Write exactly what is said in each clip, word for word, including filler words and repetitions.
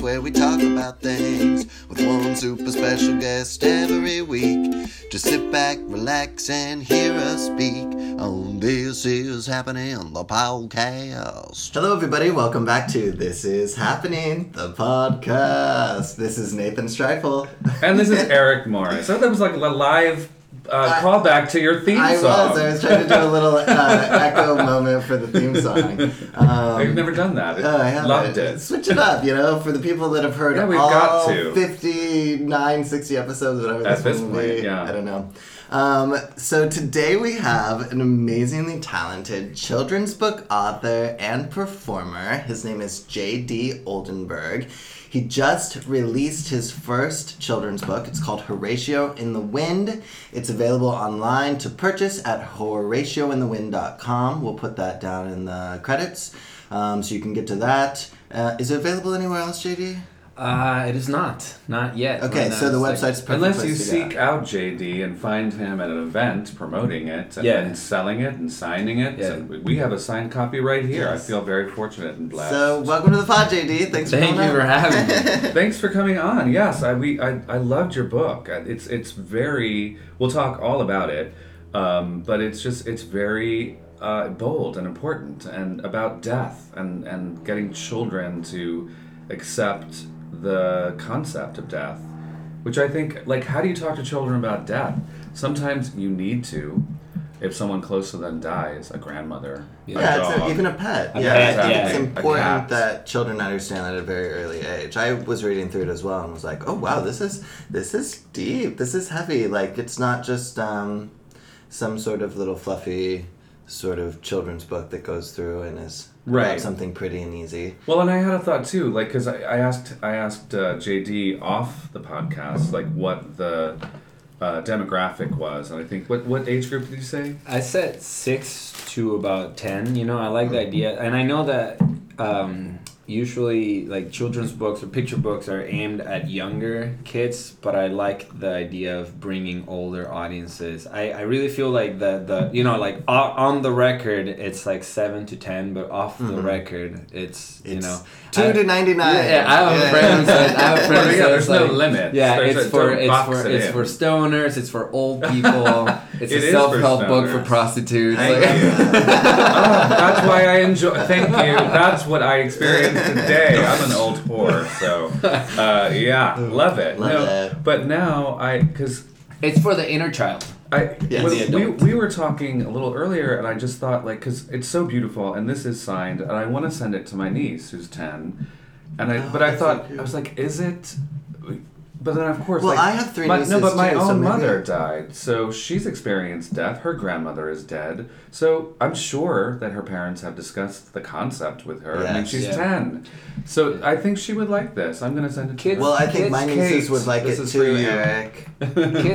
podcast where we talk about things with one super special guest every week. Just sit back, relax, and hear us speak on This Is Happening, the podcast. Hello, everybody. Welcome back to This Is Happening, the podcast. This is Nathan Streifel. And this is Eric Morris. I thought that was like a live Uh, callback to your theme I song. I was. I was trying to do a little uh, echo moment for the theme song. Um, I've never done that. Oh, I haven't. Loved it. Switch it up, you know, for the people that have heard yeah, we've all got to. fifty-nine, sixty episodes, whatever At this one will be. Yeah. I don't know. Um, so today we have an amazingly talented children's book author and performer. His name is J D Oldenburg. He just released his first children's book. It's called Horatio in the Wind. It's available online to purchase at horatio in the wind dot com. We'll put that down in the credits, um, so you can get to that. Uh, is it available anywhere else, J D? Uh, it is not. Not yet. Okay, right so the website's perfect. Unless you seek out J D and find him at an event promoting it and yeah. then selling it and signing it. Yeah. And we have a signed copy right here. Yes. I feel very fortunate and blessed. So welcome to the pod, J D. Thanks for Thank coming you on. for having me. Thanks for coming on. Yes, I we I, I loved your book. It's it's very we'll talk all about it. Um, but it's just it's very uh, bold and important and about death and, and getting children to accept the concept of death, which I think, like, how do you talk to children about death? Sometimes you need to, if someone close to them dies, a grandmother, yeah, a dog, a, even a pet. A yeah, pet, I think yeah. it's important that children understand that at a very early age. I was reading through it as well and was like, oh wow, this is this is deep. This is heavy. Like, it's not just um, some sort of little fluffy sort of children's book that goes through and is. Right, something pretty and easy. Well, and I had a thought too, like, because I, I asked I asked uh, J D off the podcast, like, what the uh, demographic was, and I think what what age group did you say? I said six to about ten. You know, I like the idea, and I know that um, usually like children's books or picture books are aimed at younger kids, but I like the idea of bringing older audiences. I, I really feel like the the you know, like uh, on the record it's like seven to ten, but off mm-hmm. the record it's, you it's know two I, to ninety nine. Yeah, yeah, I have yeah. friends. That, I have friends. Yeah, there's like, no limit. Yeah, there's it's a, for it's for it it's in. for stoners. It's for old people. It's it a self help book for prostitutes. Like, oh, that's why I enjoy. Thank you. That's what I experienced today. I'm an old whore, so uh, yeah, love it. Love no, it. But now I because it's for the inner child. I yes. was, we we were talking a little earlier, and I just thought, like, because it's so beautiful, and this is signed, and I want to send it to my niece who's ten, and I oh, but I thought so I was like, is it? But then of course, well, like, I have three my, nieces. No, but my too, own so mother died, so she's experienced death. Her grandmother is dead, so I'm sure that her parents have discussed the concept with her. Yes, I mean, she's yeah. ten, so yeah. I think she would like this. I'm gonna send it to kids. Well, I think kids, my nieces Kate, would like it too, Eric.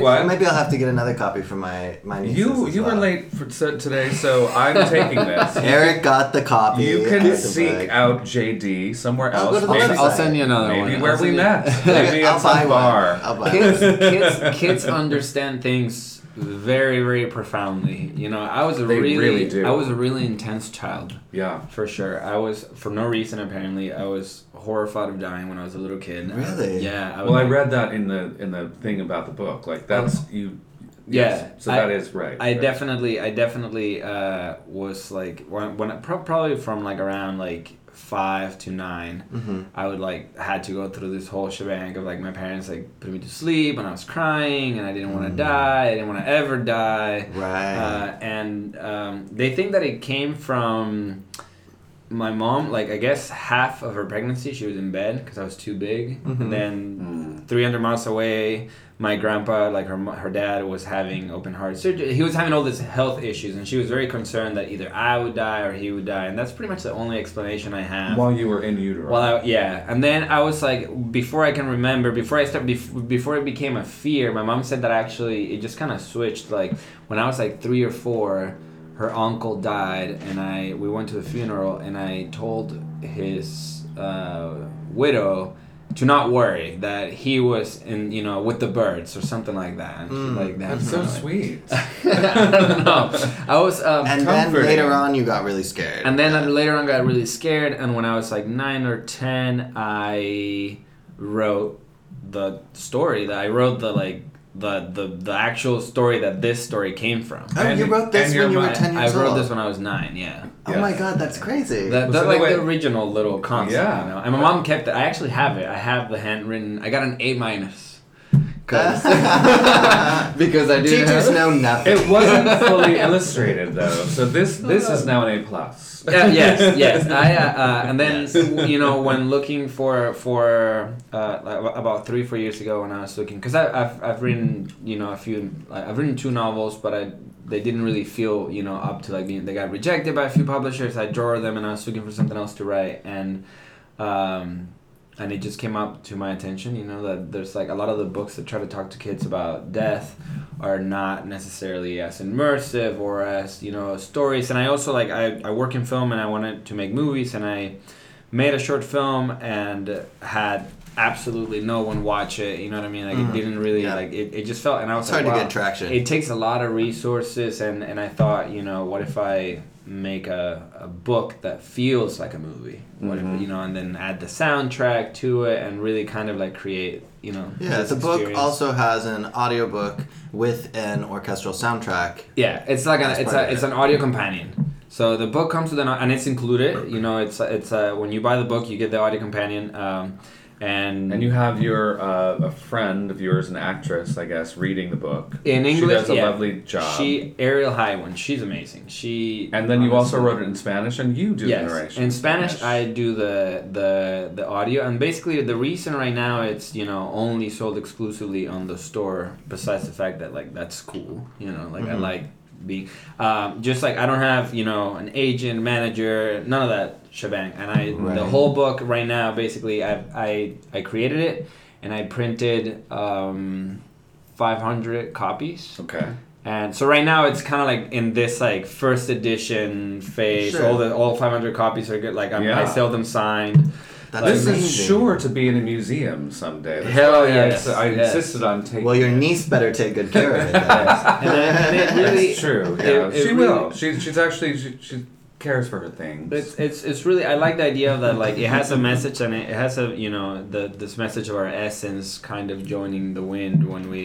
What? Maybe I'll have to get another copy for my my nieces. You you well. were late for t- today, so I'm taking this. Eric got the copy. You can seek out J D somewhere I'll else. Maybe, I'll send you another maybe one. Maybe where we met. Maybe I'll find one. Kids, kids, kids understand things very, very profoundly. You know, I was a they really, really do. I was a really intense child. Yeah, for sure. I was, for no reason apparently, I was horrified of dying when I was a little kid. Really? I, yeah. I well, like, I read that in the in the thing about the book. Like that's you. Yes, yeah. So that I, is right. I right. definitely, I definitely uh, was like when, when probably from like around like. Five to nine, mm-hmm. I would like had to go through this whole shebang of like my parents like put me to sleep and I was crying and I didn't want to mm. die. I didn't want to ever die. Right. Uh, and um, they think that it came from my mom. Like, I guess half of her pregnancy she was in bed because I was too big. Mm-hmm. And then mm. three hundred miles away, my grandpa, like her her dad, was having open heart surgery. He was having all these health issues, and she was very concerned that either I would die or he would die, and that's pretty much the only explanation I have. While you were in utero. While I, yeah, and then I was like, before I can remember, before I start, bef- before it became a fear, my mom said that actually it just kind of switched. Like when I was like three or four, her uncle died, and I we went to the funeral, and I told his uh, widow. to not worry that he was in, you know, with the birds or something like that. Mm. Like that. That's so like, sweet. I don't know. I was um, and comforting. Then later on, you got really scared. And then yeah. later on, got really scared. And when I was like nine or ten, I wrote the story. That I wrote the like the the, the actual story that this story came from. Oh, and you wrote this when you were ten years old. I wrote old. this when I was nine. Yeah. Yeah. Oh my god, that's crazy. That, that's like the original little concept, yeah. you know. And my mom kept it. I actually have it. I have the handwritten. I got an A minus. Because I did. Teachers know nothing. It wasn't fully illustrated though, so this this is now an A plus. Yeah, yes, yes. I uh, uh, and then you know when looking for for uh, about three four years ago when I was looking because I've I've written you know a few like, I've written two novels but I. They didn't really feel, you know, up to like being. They got rejected by a few publishers. I drew them, and I was looking for something else to write, and um, and it just came up to my attention, you know, that there's like a lot of the books that try to talk to kids about death are not necessarily as immersive or as you know stories. And I also like I I work in film, and I wanted to make movies, and I made a short film and had. Absolutely no one watch it, you know what I mean? Like mm. it didn't really yeah. like it, it just felt and I was it's like hard wow, to get traction. It takes a lot of resources and, and I thought, you know, what if I make a, a book that feels like a movie? What mm-hmm. if, you know, and then add the soundtrack to it and really kind of like create, you know. Yeah, the book also has an audiobook with an orchestral soundtrack. Yeah, it's like an it's a, it's an audio companion. So the book comes with an and it's included, you know, it's it's uh, when you buy the book you get the audio companion. Um And, and you have your uh, a friend of yours, an actress, I guess, reading the book. In English, she does a yeah. lovely job. She Ariel Hywin, she's amazing. She and then you also wrote it in Spanish, and you do yes. the narration. In Spanish, Spanish, I do the the the audio, and basically the reason right now it's you know only sold exclusively on the store. Besides the fact that like that's cool, you know, like mm-hmm. I like being um, just like I don't have you know an agent, manager, none of that. Shebang and I right. the whole book right now basically I I I created it and I printed um, five hundred copies. Okay. And so right now it's kind of like in this like first edition phase. Sure. All the all five hundred copies are good. Like I'm, yeah. I sell them signed. Like, this amazing. Is sure to be in a museum someday. That's Hell yes! I, I yes. insisted on taking. Well, your niece better take good care of it. and, and it really, That's true. Yeah, it, it she really, will. She she's actually she. She's, cares for her things. It's it's it's really I like the idea of that like it has a message and it has a you know the this message of our essence kind of joining the wind when we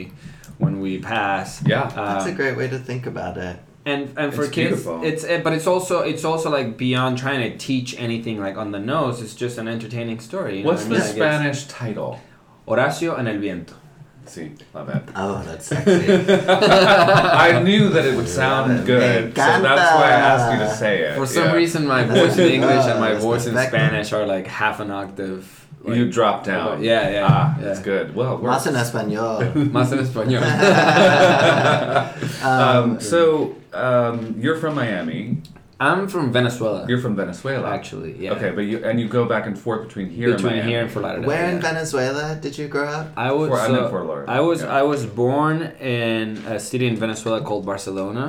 when we pass. Yeah, uh, that's a great way to think about it. And and for it's kids, beautiful. It's it, but it's also it's also like beyond trying to teach anything like on the nose. It's just an entertaining story. You What's know what the I mean? Spanish title? Horacio en el viento. See, love it. Oh, that's sexy. I knew that it would sound good, so that's why I asked you to say it. For some yeah. reason, my voice in English and my voice in Spanish are like half an octave. Like, you drop down. Yeah, yeah. Ah, yeah. That's good. Well, Más en español. Más en español. um, so, um, you're from Miami. I'm from Venezuela. You're from Venezuela, actually. Yeah. Okay, but you and you go back and forth between here between and Miami. here and Fort Lauderdale. Where yeah. in Venezuela did you grow up? I was. Before, so, I'm in Fort Lauderdale. I was. Yeah. I was born in a city in Venezuela called Barcelona.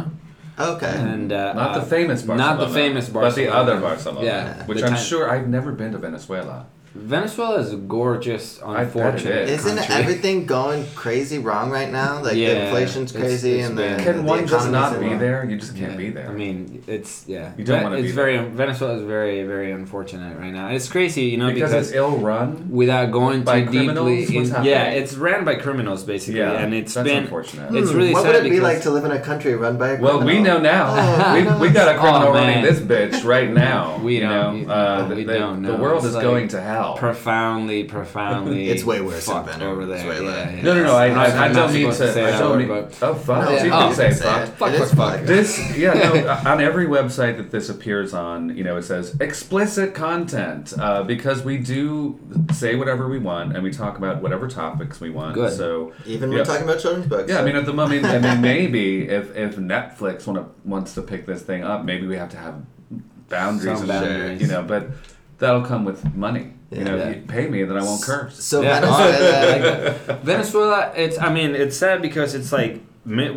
Okay. And uh, not the famous Barcelona. Not the famous Barcelona. But the other Barcelona. Yeah. Which I'm sure I've never been to Venezuela. Venezuela is a gorgeous, unfortunate. Is. Isn't everything going crazy wrong right now? Like yeah, the inflation's crazy it's, it's and the can the one just not be wrong. There? You just can't yeah. be there. I mean, it's yeah. You don't Ve- want to be very, there. Venezuela is very, very unfortunate right now. It's crazy, you know, because, because it's ill run. Without going by too criminals? Deeply, in, yeah, it's ran by criminals basically, yeah, and it's that's been. Unfortunate. It's really hmm, sad. What would it be like to live in a country run by a criminal? Well, we know now. Oh, we we got a criminal oh, running this bitch right now. We don't. We don't know. The world is going to hell. Profoundly, profoundly. It's way worse in Venezuela over there. It's way yeah, yeah. No, no, no. I, I, I don't need to say that. Word, but oh, fuck. No, yeah. You can oh, say fuck. Fuck, fuck, fuck. This, yeah, no. On every website that this appears on, you know, it says explicit content uh, because we do say whatever we want and we talk about whatever topics we want. Good. So even we're know, talking about children's books. Yeah, so. I mean, at the moment, I mean, maybe if if Netflix wanna, wants to pick this thing up, maybe we have to have boundaries. Some boundaries. You know, but. That'll come with money. Yeah, you know, yeah. you pay me and then I won't curse. So yeah. Venezuela, like, Venezuela, it's, I mean, it's sad because it's like,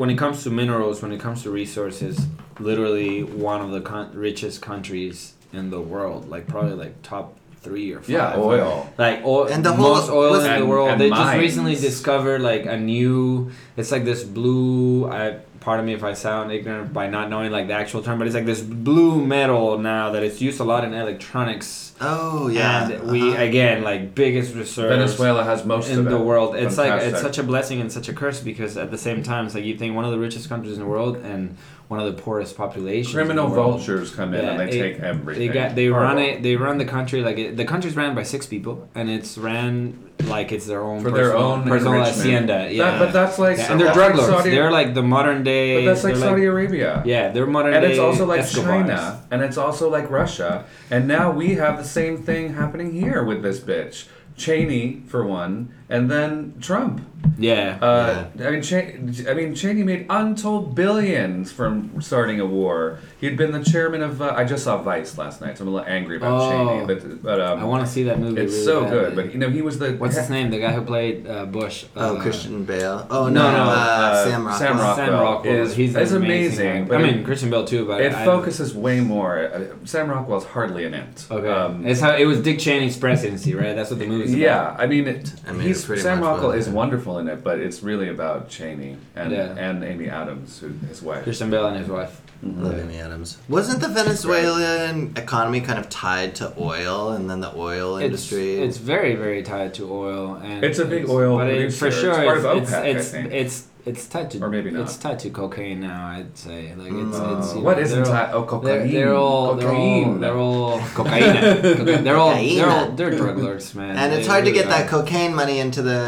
when it comes to minerals, when it comes to resources, literally one of the con- richest countries in the world. Like, probably like top three or five. Yeah, oil. Like oil, and the whole, most oil in the world. And, and they mines. Just recently discovered like a new. It's like this blue. I pardon me if I sound ignorant by not knowing like the actual term, but it's like this blue metal now that it's used a lot in electronics. Oh yeah, and we uh-huh. again like biggest reserve. Venezuela has most in of the it. world. It's Fantastic. Like it's such a blessing and such a curse because at the same time it's like you think one of the richest countries in the world and one of the poorest populations. Criminal vultures come in yeah, and they it, take everything. They got they Horrible. run it. They run the country like it, the country's ran by six people and it's ran like it's their own for personal, their own personal hacienda. Yeah, that, but that's like yeah. and they're drug lords. Like they're like the modern day. But that's like Saudi like, Arabia. Yeah, they're modern and day. And it's also like Escobars. China and it's also like Russia and now we have the same thing happening here with this bitch. Cheney for one, and then Trump. Yeah. Uh, yeah. I mean, che- I mean, Cheney made untold billions from starting a war. He'd been the chairman of. Uh, I just saw Vice last night, so I'm a little angry about oh, Cheney. But, but um, I want to see that movie. It's really so badly. good, but you know, he was the. What's his name? The guy who played uh, Bush. Oh, uh, Christian Bale. Oh no, no, no uh, uh, Sam Rockwell. Sam Rockwell. Sam Rockwell is he's amazing. amazing but I mean, it, Christian Bale too, but it I, focuses I, way more. Uh, Sam Rockwell's hardly in it. Okay. Um, it's how it was Dick Cheney's presidency, right? That's what the movie. Yeah, I mean, it, I mean he's, Sam Rockwell is wonderful in it, but it's really about Cheney and yeah. and Amy Adams, who, his wife. Christian Bale and his wife. Mm-hmm. Love Amy Adams. Wasn't the Venezuelan right. economy kind of tied to oil, and then the oil it's, industry? It's very, very tied to oil. And it's a big it's, oil but it, for sure. It's part it's, of OPEC, it's, it's, I think. It's, It's tied to, or maybe not. It's tied to cocaine now. I'd say, like it's, uh, it's you know, what isn't tied? Oh, cocaine. They're, they're all, cocaine. They're all, they're all cocaine. They're all, they're all, they're drug lords, man. And they it's hard really to get are. that cocaine money into the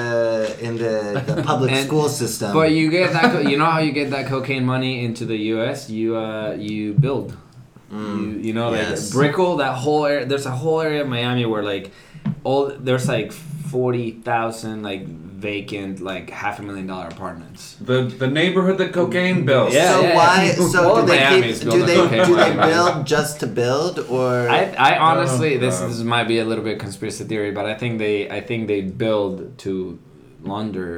into the public and, school system. But you get that. Co- you know how you get that cocaine money into the U S You uh, you build. Mm, you, you know, yes. like Brickell. That whole area. There's a whole area of Miami where like all there's like forty thousand like. vacant like half a million dollar apartments. The the neighborhood that cocaine builds. Yeah, so yeah, why so do they, keep, do they do they do they build just to build or I I honestly oh, this uh, this might be a little bit conspiracy theory, but I think they I think they build to launder.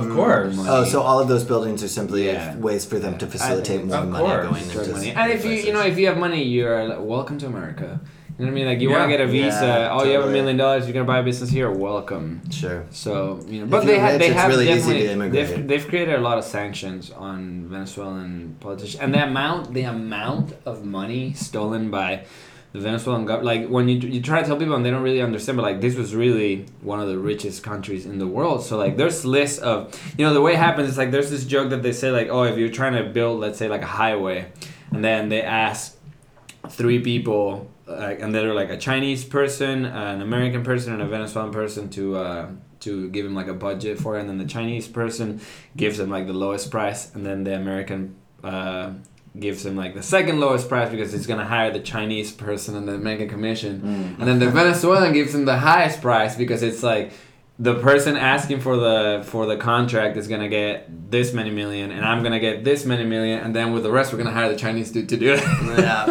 Of course. Money. Oh, so all of those buildings are simply yeah. ways for them to facilitate more money course. going into money. And if places. you you know if you have money, you're like, welcome to America. You know what I mean? Like, you yeah. want to get a visa. Yeah, oh, totally. You have a million dollars. You're going to buy a business here. Welcome. Sure. So, you know. But they, ha- rich, they have really definitely... They've, they've created a lot of sanctions on Venezuelan politicians. And the amount, the amount of money stolen by the Venezuelan government... Like, when you you try to tell people and they don't really understand, but, like, this was really one of the richest countries in the world. So, like, there's lists of... You know, the way it happens is, like, there's this joke that they say, like, oh, if you're trying to build, let's say, like, a highway, and then they ask three people... Uh, and they're like a Chinese person, an American person, and a Venezuelan person to uh, to give him like a budget for it. And then the Chinese person gives him like the lowest price, and then the American uh, gives him like the second lowest price because he's gonna hire the Chinese person and then make a commission. Mm. And then the Venezuelan gives him the highest price because it's like the person asking for the for the contract is gonna get this many million, and I'm gonna get this many million, and then with the rest, we're gonna hire the Chinese dude to do it. Yeah,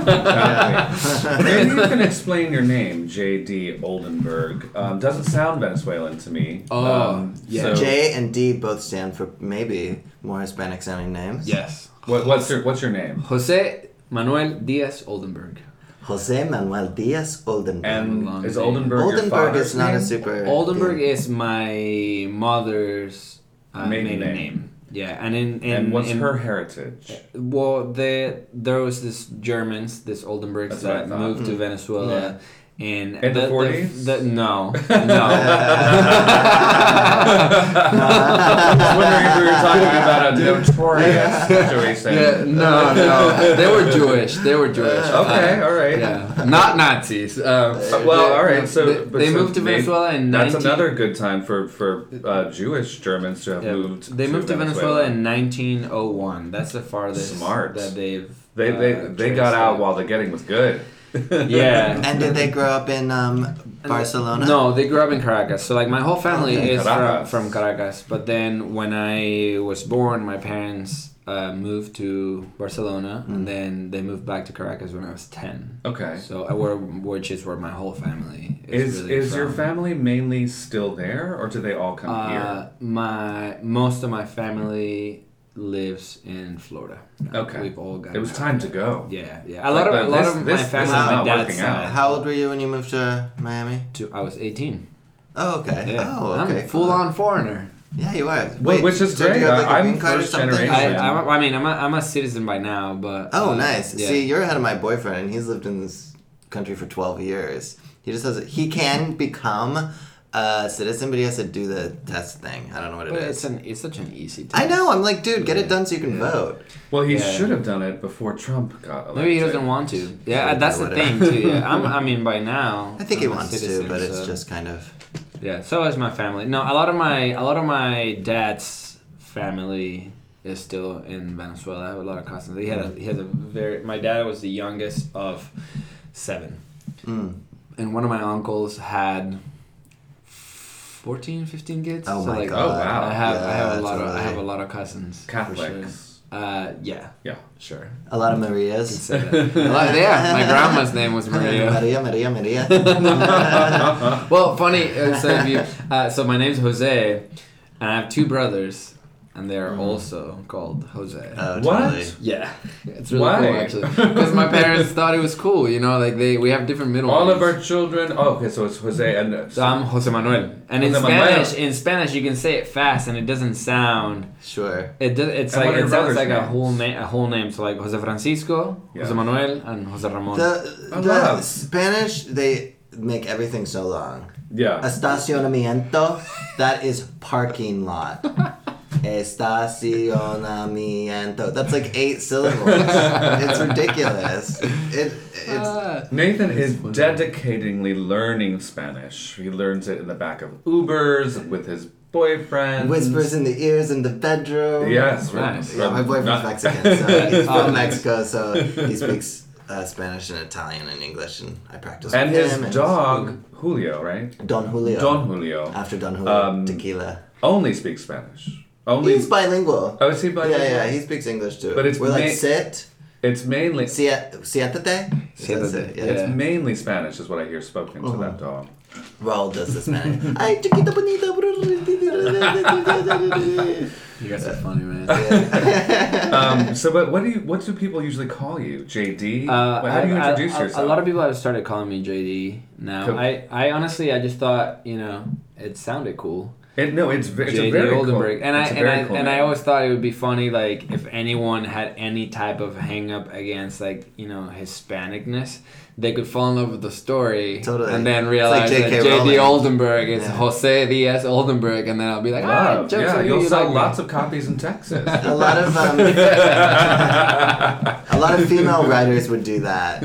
exactly. Maybe you can explain your name, J D. Oldenburg. Um, doesn't sound Venezuelan to me. Oh, um, yeah. So J and D both stand for maybe more Hispanic-sounding names. Yes. What, what's your What's your name? Jose Manuel Diaz Oldenburg. Jose Manuel Diaz Oldenburg. And is Oldenburg name. your Oldenburg is not name? a super... Oldenburg name. is my mother's uh, maiden name. name. Yeah, and in... in and what's in, her heritage? Well, the, there was this Germans, this Oldenburgs that moved mm. to Venezuela. Yeah. In, in the, the forties? The, the, no. No. I was wondering if we were talking about a notorious... Shall we say? Yeah, no, no. They were Jewish. They were Jewish. Okay, uh, all right. Yeah. Not Nazis. Um, well, all right. So They, they so moved to Venezuela in nineteen... That's another good time for, for uh, Jewish Germans to have yeah, moved They to moved to Venezuela, Venezuela in nineteen oh one. That's the farthest Smart. that they've... They, they, uh, they got out while the getting was good. Yeah. And did they grow up in um, Barcelona? No, they grew up in Caracas. So, like, my whole family okay. is Caracas. From, from Caracas. But then when I was born, my parents uh, moved to Barcelona. Mm. And then they moved back to Caracas when I was ten. Okay. So, I were, which is where my whole family is Is, really is from. Your family mainly still there? Or do they all come uh, here? My Most of my family... lives in Florida. Okay. We've all got it. It was time to go. Yeah, yeah. A lot of, a lot of my family, my dad's side. How old were you when you moved to Miami? I was eighteen. Oh, okay. Yeah. Oh, okay. I'm a full-on foreigner. Yeah, you are. Wait, which is so great. Have, like, I'm first generation. I, I, I mean, I'm a, I'm a citizen by now, but... Oh, uh, nice. Yeah. See, you're ahead of my boyfriend, and he's lived in this country for twelve years. He just has... A, he can become... Uh, citizen, but he has to do the test thing. I don't know what but it is. It's an it's such an easy test. I know. I'm like, dude, get yeah. it done so you can yeah. vote. Well, he yeah. should have done it before Trump got elected. Maybe he doesn't want to. Yeah, that's the thing too. Yeah, I'm, I mean, by now I think I'm he wants citizen, to, but so. It's just kind of yeah. So is my family. No, a lot of my a lot of my dad's family is still in Venezuela. I have a lot of cousins. He had a, he has a very. My dad was the youngest of seven, mm. and one of my uncles had. fourteen, fifteen kids. Oh so my like, god! Oh wow! I have yeah, I have a lot of right. I have a lot of cousins. Catholics. Sure. Uh, yeah. Yeah. Sure. A lot of Marias. a lot of, yeah. My grandma's name was Maria. Maria, Maria, Maria. Well, funny. Uh, so, if you, uh, so my name's Jose, and I have two brothers, and they are mm. also called Jose. Oh, totally. What? Yeah. It's really Why? Cool actually, because my parents thought it was cool. You know, like they we have different middle names. All of our children. Oh, okay. So it's Jose and. Uh, so I'm Jose Manuel. And Jose in Spanish, Manuel. in Spanish, you can say it fast, and it doesn't sound. Sure. It does. It's and like it sounds like names? a whole name. A whole name. So like Jose Francisco, yeah. Jose Manuel, and Jose Ramon. The, oh, the wow. Spanish they make everything so long. Yeah. Estacionamiento. That is parking lot. Estacionamiento. That's like eight syllables. It's ridiculous. It, it's, ah, Nathan is funny. Dedicatingly learning Spanish. He learns it in the back of Ubers, with his boyfriend. Whispers in the ears in the bedroom. Yes, right. Nice. Yeah, my boyfriend's Mexican, so he's from Mexico, so he speaks uh, Spanish and Italian and English, and I practice and with his him. And his dog, Julio, right? Don Julio. Don Julio. After Don Julio, um, tequila. Only speaks Spanish. Only he's bilingual. Oh, is he bilingual? Yeah, yeah, he speaks English too. But it's we're ma- like sit. It's mainly siete. Siéntate. Siéntate. Yeah. It's mainly Spanish, is what I hear spoken uh-huh. to that dog. Raul does the Spanish. Ay, chiquita bonita. You guys are funny, man. Yeah. um, so, but what do you? What do people usually call you? J D. Uh, How I, do you introduce I, I, yourself? A lot of people have started calling me J D now. Cool. I, I honestly, I just thought, you know, it sounded cool. It, no, it's, it's J D. A very Oldenburg. Cool. And I and I cool and I always thought it would be funny, like if anyone had any type of hang up against, like, you know, Hispanicness, they could fall in love with the story totally. And then realize like that J D. Oldenburg is yeah. Jose Diaz Oldenburg, and then I'll be like, wow, ah, yeah, you'll you sell like lots me. Of copies in Texas. A lot of um, a lot of female writers would do that.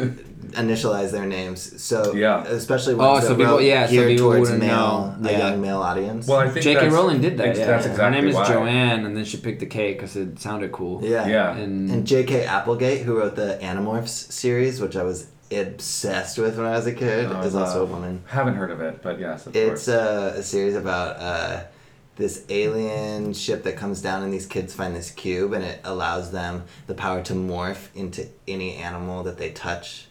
Initialize their names, so yeah. especially ones oh, so that people, yeah, geared so people towards male, know. A yeah. young male audience. Well, I think J K. Rowling did that. Ex- yeah, that's yeah. exactly her name is why. Joanne, and then she picked the K because it sounded cool. Yeah, yeah. And, and J K. Applegate, who wrote the Animorphs series, which I was obsessed with when I was a kid, oh, is uh, also a woman. Haven't heard of it, but yes, of it's course. A, a series about uh, this alien ship that comes down, and these kids find this cube, and it allows them the power to morph into any animal that they touch.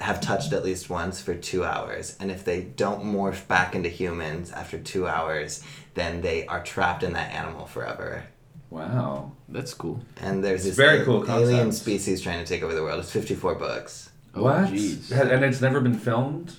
Have touched at least once for two hours. And if they don't morph back into humans after two hours, then they are trapped in that animal forever. Wow. That's cool. And there's it's this very a- cool alien species trying to take over the world. It's fifty-four books. Oh, what? Geez. And it's never been filmed?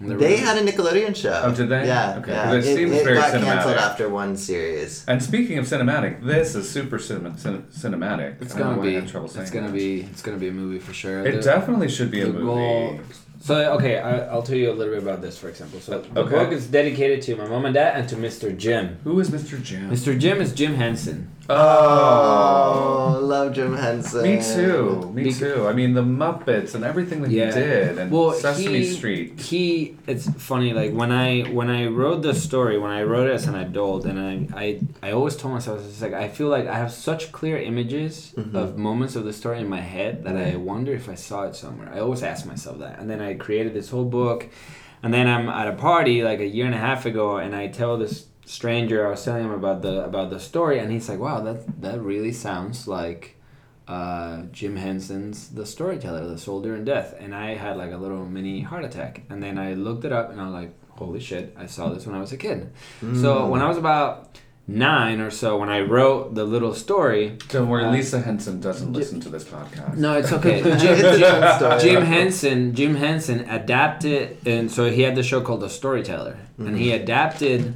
Never they been... had a Nickelodeon show. Oh, did they? Yeah. Okay. Yeah. It, seems it very got cinematic. Canceled after one series. And speaking of cinematic, this is super cin- cin- cinematic. It's gonna be. It's gonna that. be. It's gonna be a movie for sure. It There's, definitely should be a movie. Well, so okay, I, I'll tell you a little bit about this, for example. So okay. the book is dedicated to my mom and dad and to Mister Jim. Who is Mister Jim? Mister Jim is Jim Henson. Oh, oh love Jim Henson. Me too. Me Be- too. I mean, the Muppets and everything that yeah. he did, and well, Sesame he, Street. He. It's funny. Like when I when I wrote the story, when I wrote it as an adult, and I I, I always told myself, it's like I feel like I have such clear images mm-hmm. of moments of the story in my head that I wonder if I saw it somewhere. I always ask myself that, and then I. I created this whole book, and then I'm at a party like a year and a half ago, and I tell this stranger I was telling him about the about the story, and he's like, wow, that that really sounds like uh, Jim Henson's The Storyteller, The Soldier and Death. And I had like a little mini heart attack, and then I looked it up, and I was like, holy shit, I saw this when I was a kid. Mm. So when I was about nine or so when I wrote the little story. Don't worry, uh, Lisa Henson doesn't listen to this podcast. No, it's okay. Jim, Jim, Jim Henson, Jim Henson adapted, and so he had the show called The Storyteller, mm-hmm. and he adapted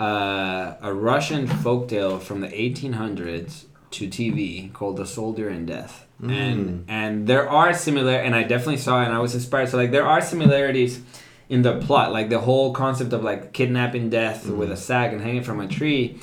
uh, a Russian folktale from the eighteen hundreds to T V called The Soldier and Death, mm. and and there are similar, and I definitely saw it and I was inspired. So like there are similarities in the plot, like the whole concept of like kidnapping death mm. with a sack and hanging from a tree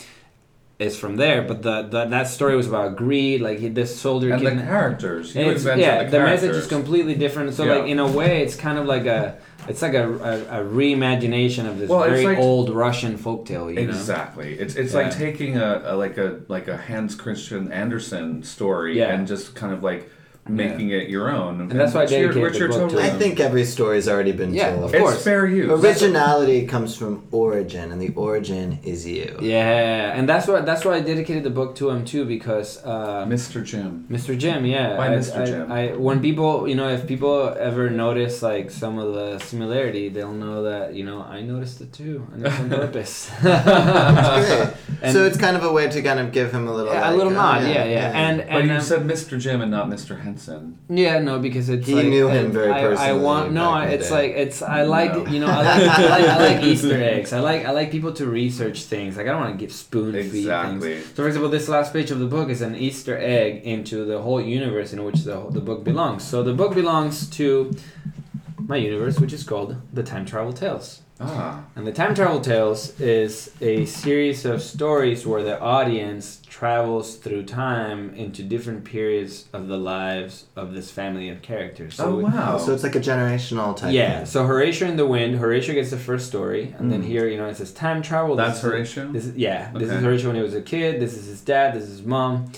is from there, but the, the that story was about greed, like he, this soldier and kidna- the characters you it's, yeah the, characters. The message is completely different, so yeah. like in a way it's kind of like a it's like a a, a reimagination of this well, very like, old Russian folktale, you exactly know? it's it's yeah. like taking a, a like a like a Hans Christian Andersen story yeah. and just kind of like making yeah. it your own, and, and that's why Richard, Richard totally. I think every story's already been yeah, told. Of course. It's fair use. Originality comes from origin, and the origin is you. Yeah, and that's why that's why I dedicated the book to him too, because uh, Mister Jim. Mister Jim, yeah. Why I, Mister Jim? I, I, when people, you know, if people ever notice like some of the similarity, they'll know that you know I noticed it too, and it's on purpose. That's great. So it's kind of a way to kind of give him a little, yeah, like, a little nod, uh, yeah, yeah. yeah. And, and but you um, said Mister Jim and not Mister Henson. Yeah, no, because it's he like, knew him very I, personally. I want no, it's like it's I like no. you know I like, I like I like Easter eggs. I like I like people to research things. Like I don't want to give spoon feed exactly. things. So for example, this last page of the book is an Easter egg into the whole universe in which the the book belongs. So the book belongs to my universe, which is called The Time Travel Tales. Ah. And The Time Travel Tales is a series of stories where the audience travels through time into different periods of the lives of this family of characters. So oh, wow. We, so it's like a generational type. Yeah. Thing. So Horatio in the Wind, Horatio gets the first story, and mm. then here, you know, it says time travel. That's Horatio? This is, yeah. Okay. This is Horatio when he was a kid. This is his dad. This is his mom.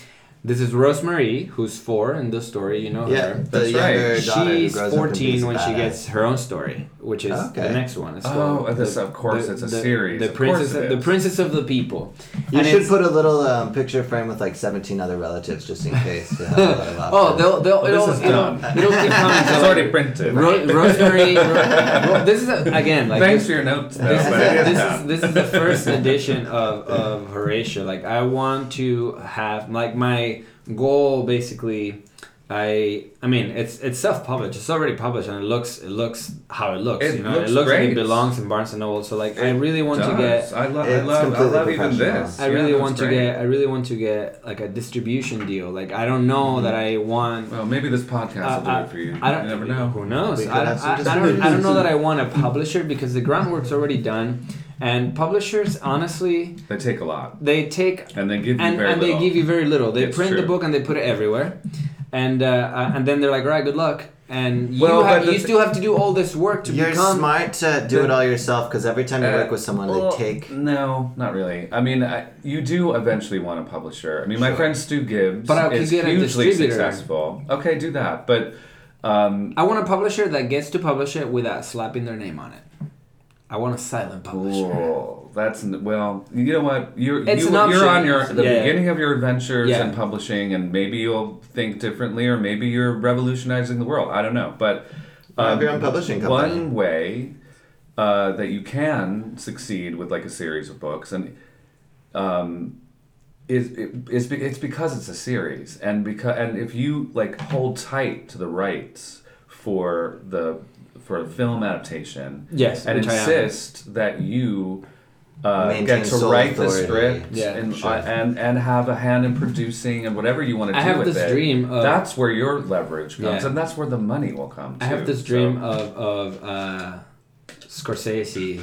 This is Rosemary, who's four in the story. You know yeah, her. That's right. She's fourteen when she gets her own story, which is okay. the next one. It's oh, the, this, of course, the, it's a the, series. The, the, princess, the princess of the people. You and should put a little um, picture frame with like seventeen other relatives just in case. To have a lot of oh, they'll they'll well, it'll, this is it'll, done. It'll keep coming. It's already printed. Ro- Rosemary. Ro- Ro- this is a, again like thanks this, for your notes. Though, this, but is, this is this is the first edition of of Horatio. Like I want to have like my. Goal basically I I mean it's it's self-published, it's already published, and it looks it looks how it looks it you know looks it looks great. Like it belongs in Barnes and Noble, so like it I really want does. to get I love I love I love even this I really yeah, want to great. get I really want to get like a distribution deal, like I don't know mm-hmm. that I want well maybe this podcast uh, will do I, it for you I don't, you never know who knows I, I, I don't I don't know that I want a publisher because the groundwork's already done. And publishers, honestly... They take a lot. They take... And they give you and, very and little. And they give you very little. They it's print true. the book and they put it everywhere. And uh, uh, and then they're like, right, good luck. And you well, have, you still have to do all this work to you're become... You're smart to do the, it all yourself, because every time you uh, work with someone, well, they take... No, not really. I mean, I, you do eventually want a publisher. I mean, my sure. friend Stu Gibbs but is hugely successful. Okay, do that. But um, I want a publisher that gets to publish it without slapping their name on it. I want a silent publisher. Whoa, that's well. You know what? You're it's you, you're on your the yeah. beginning of your adventures yeah. in publishing, and maybe you'll think differently, or maybe you're revolutionizing the world. I don't know, but um, yeah, on publishing one company. way uh, that you can succeed with like a series of books, and um, is it, it's it's because it's a series, and because and if you like hold tight to the rights for the. for a film adaptation yes, and insist that you uh, get to write authority. the script yeah, and, sure. uh, and and have a hand in producing and whatever you want to I do have with this it. Dream of, that's where your leverage comes yeah. and that's where the money will come to. I have this dream so. of, of uh, Scorsese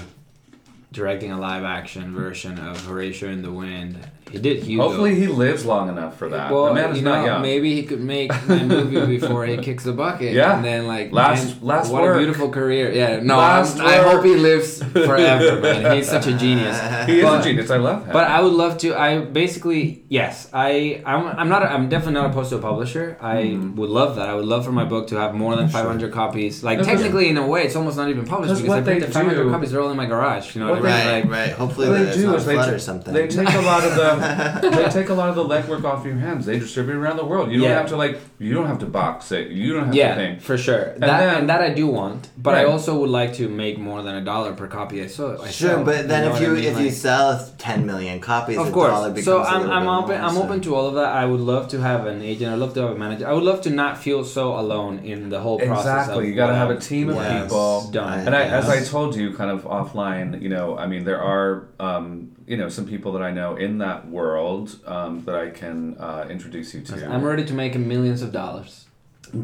directing a live action version of Horatio in the Wind. He did Hugo. Hopefully he lives long enough for that. Well, the man is you know, not young. Maybe he could make a movie before he kicks the bucket. Yeah. And then like last man, last what work. a beautiful career. Yeah. No, last I hope he lives forever, man. He's such a genius. He but, is a genius. I love him. But I would love to I basically yes, I I'm, I'm not I'm definitely not opposed to a publisher. I mm. would love that. I would love for my book to have more than five hundred copies. Like no, technically no. in a way it's almost not even published because what I think the five hundred do, copies are all in my garage, you know. What right, like, right. Hopefully they do is they, not they, do, is they, t- or something. they take a lot of the of they take a lot of the legwork off your hands. They distribute around the world. You yeah. don't have to like you don't have to box it. You don't have yeah, to think. Yeah, for sure. And that then, and that I do want, but right. I also would like to make more than a dollar per copy. I saw it. I sure, sell, but then you know if you I mean? if like, you sell ten million copies, of course. Dollar so I'm I'm open more, I'm so. open to all of that. I would love to have an agent. I would love to have a manager. I would love to not feel so alone in the whole process. Exactly. You got to have a team of yes. people. Done. And I, yes. as I told you, kind of offline. You know, I mean, there are. Um, you know, some people that I know in that world um, that I can uh, introduce you to. I'm ready to make millions of dollars.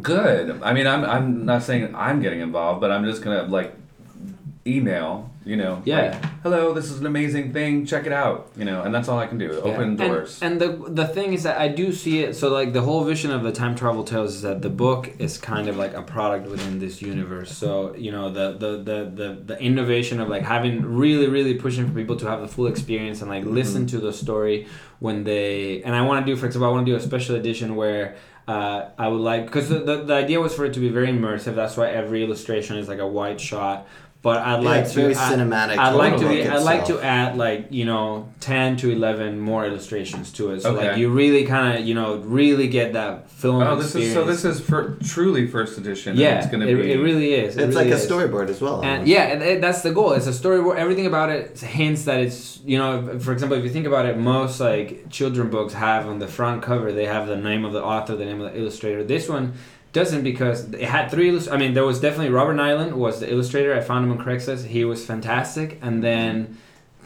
Good. I mean, I'm I'm not saying I'm getting involved, but I'm just going to, like, email, you know. Yeah. Like, hello, this is an amazing thing. Check it out. You know, and that's all I can do. Yeah. Open doors. And, and the the thing is that I do see it. So, like, the whole vision of the Time Travel Tales is that the book is kind of like a product within this universe. So, you know, the the the the, the innovation of, like, having really, really pushing for people to have the full experience and, like, mm-hmm. listen to the story when they... And I want to do, for example, I want to do a special edition where... Uh, I would like... Because the, the, the idea was for it to be very immersive. That's why every illustration is like a wide shot. But I'd yeah, like to... It's very cinematic. I'd like to, I'd like to add, like, you know, ten to eleven more illustrations to it. So, okay. like, you really kind of, you know, really get that film oh, this experience. Is, so this is for truly first edition. Yeah, it's gonna it, be, it really is. It it's really like is. a storyboard as well. And yeah, and it, that's the goal. It's a storyboard. Everything about it hints that it's, you know, for example, if you think about it, most, like, children books have on the front cover, they have the name of the author, the name of the illustrator. This one... doesn't because it had three illust- I mean there was definitely Robert Nyland was the illustrator. I found him on Craigslist. He was fantastic, and then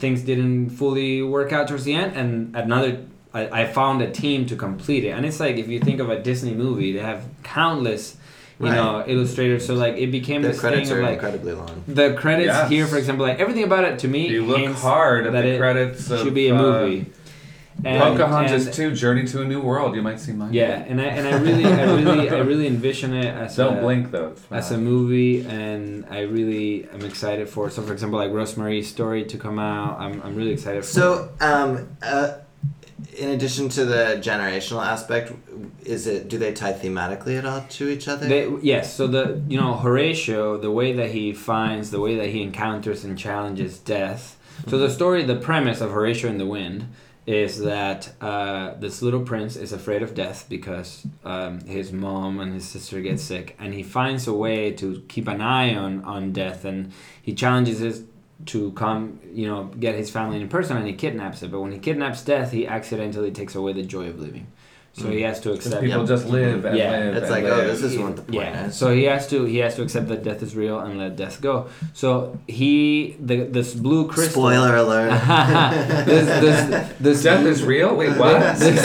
things didn't fully work out towards the end, and another I, I found a team to complete it. And it's like if you think of a Disney movie, they have countless you right. know illustrators, so like it became the this credits thing are of like incredibly long. The credits yes. here, for example, like everything about it to me you look hard at that the it credits of, should be a movie. Uh, And, Pocahontas and, too, Journey to a New World. You might see mine. Yeah, and I and I really, I really, I really envision it as don't a, blink though as a movie, and I really am excited for it. So, for example, like Rosemary's story to come out. I'm I'm really excited. for So, it. um, uh, in addition to the generational aspect, is it do they tie thematically at all to each other? They, yes. So the you know Horatio, the way that he finds, the way that he encounters and challenges death. So the story, the premise of Horatio in the Wind. Is that uh, this little prince is afraid of death because um, his mom and his sister get sick, and he finds a way to keep an eye on, on death, and he challenges it to come, you know, get his family in person, and he kidnaps it. But when he kidnaps death, he accidentally takes away the joy of living. So mm-hmm. he has to accept. People just live and yeah. live. It's and like, live. oh, this isn't what the point yeah. is. So he has to he has to accept that death is real and let death go. So he the this blue crystal. Spoiler alert. this, this, this death blue, is real. Wait, what? this,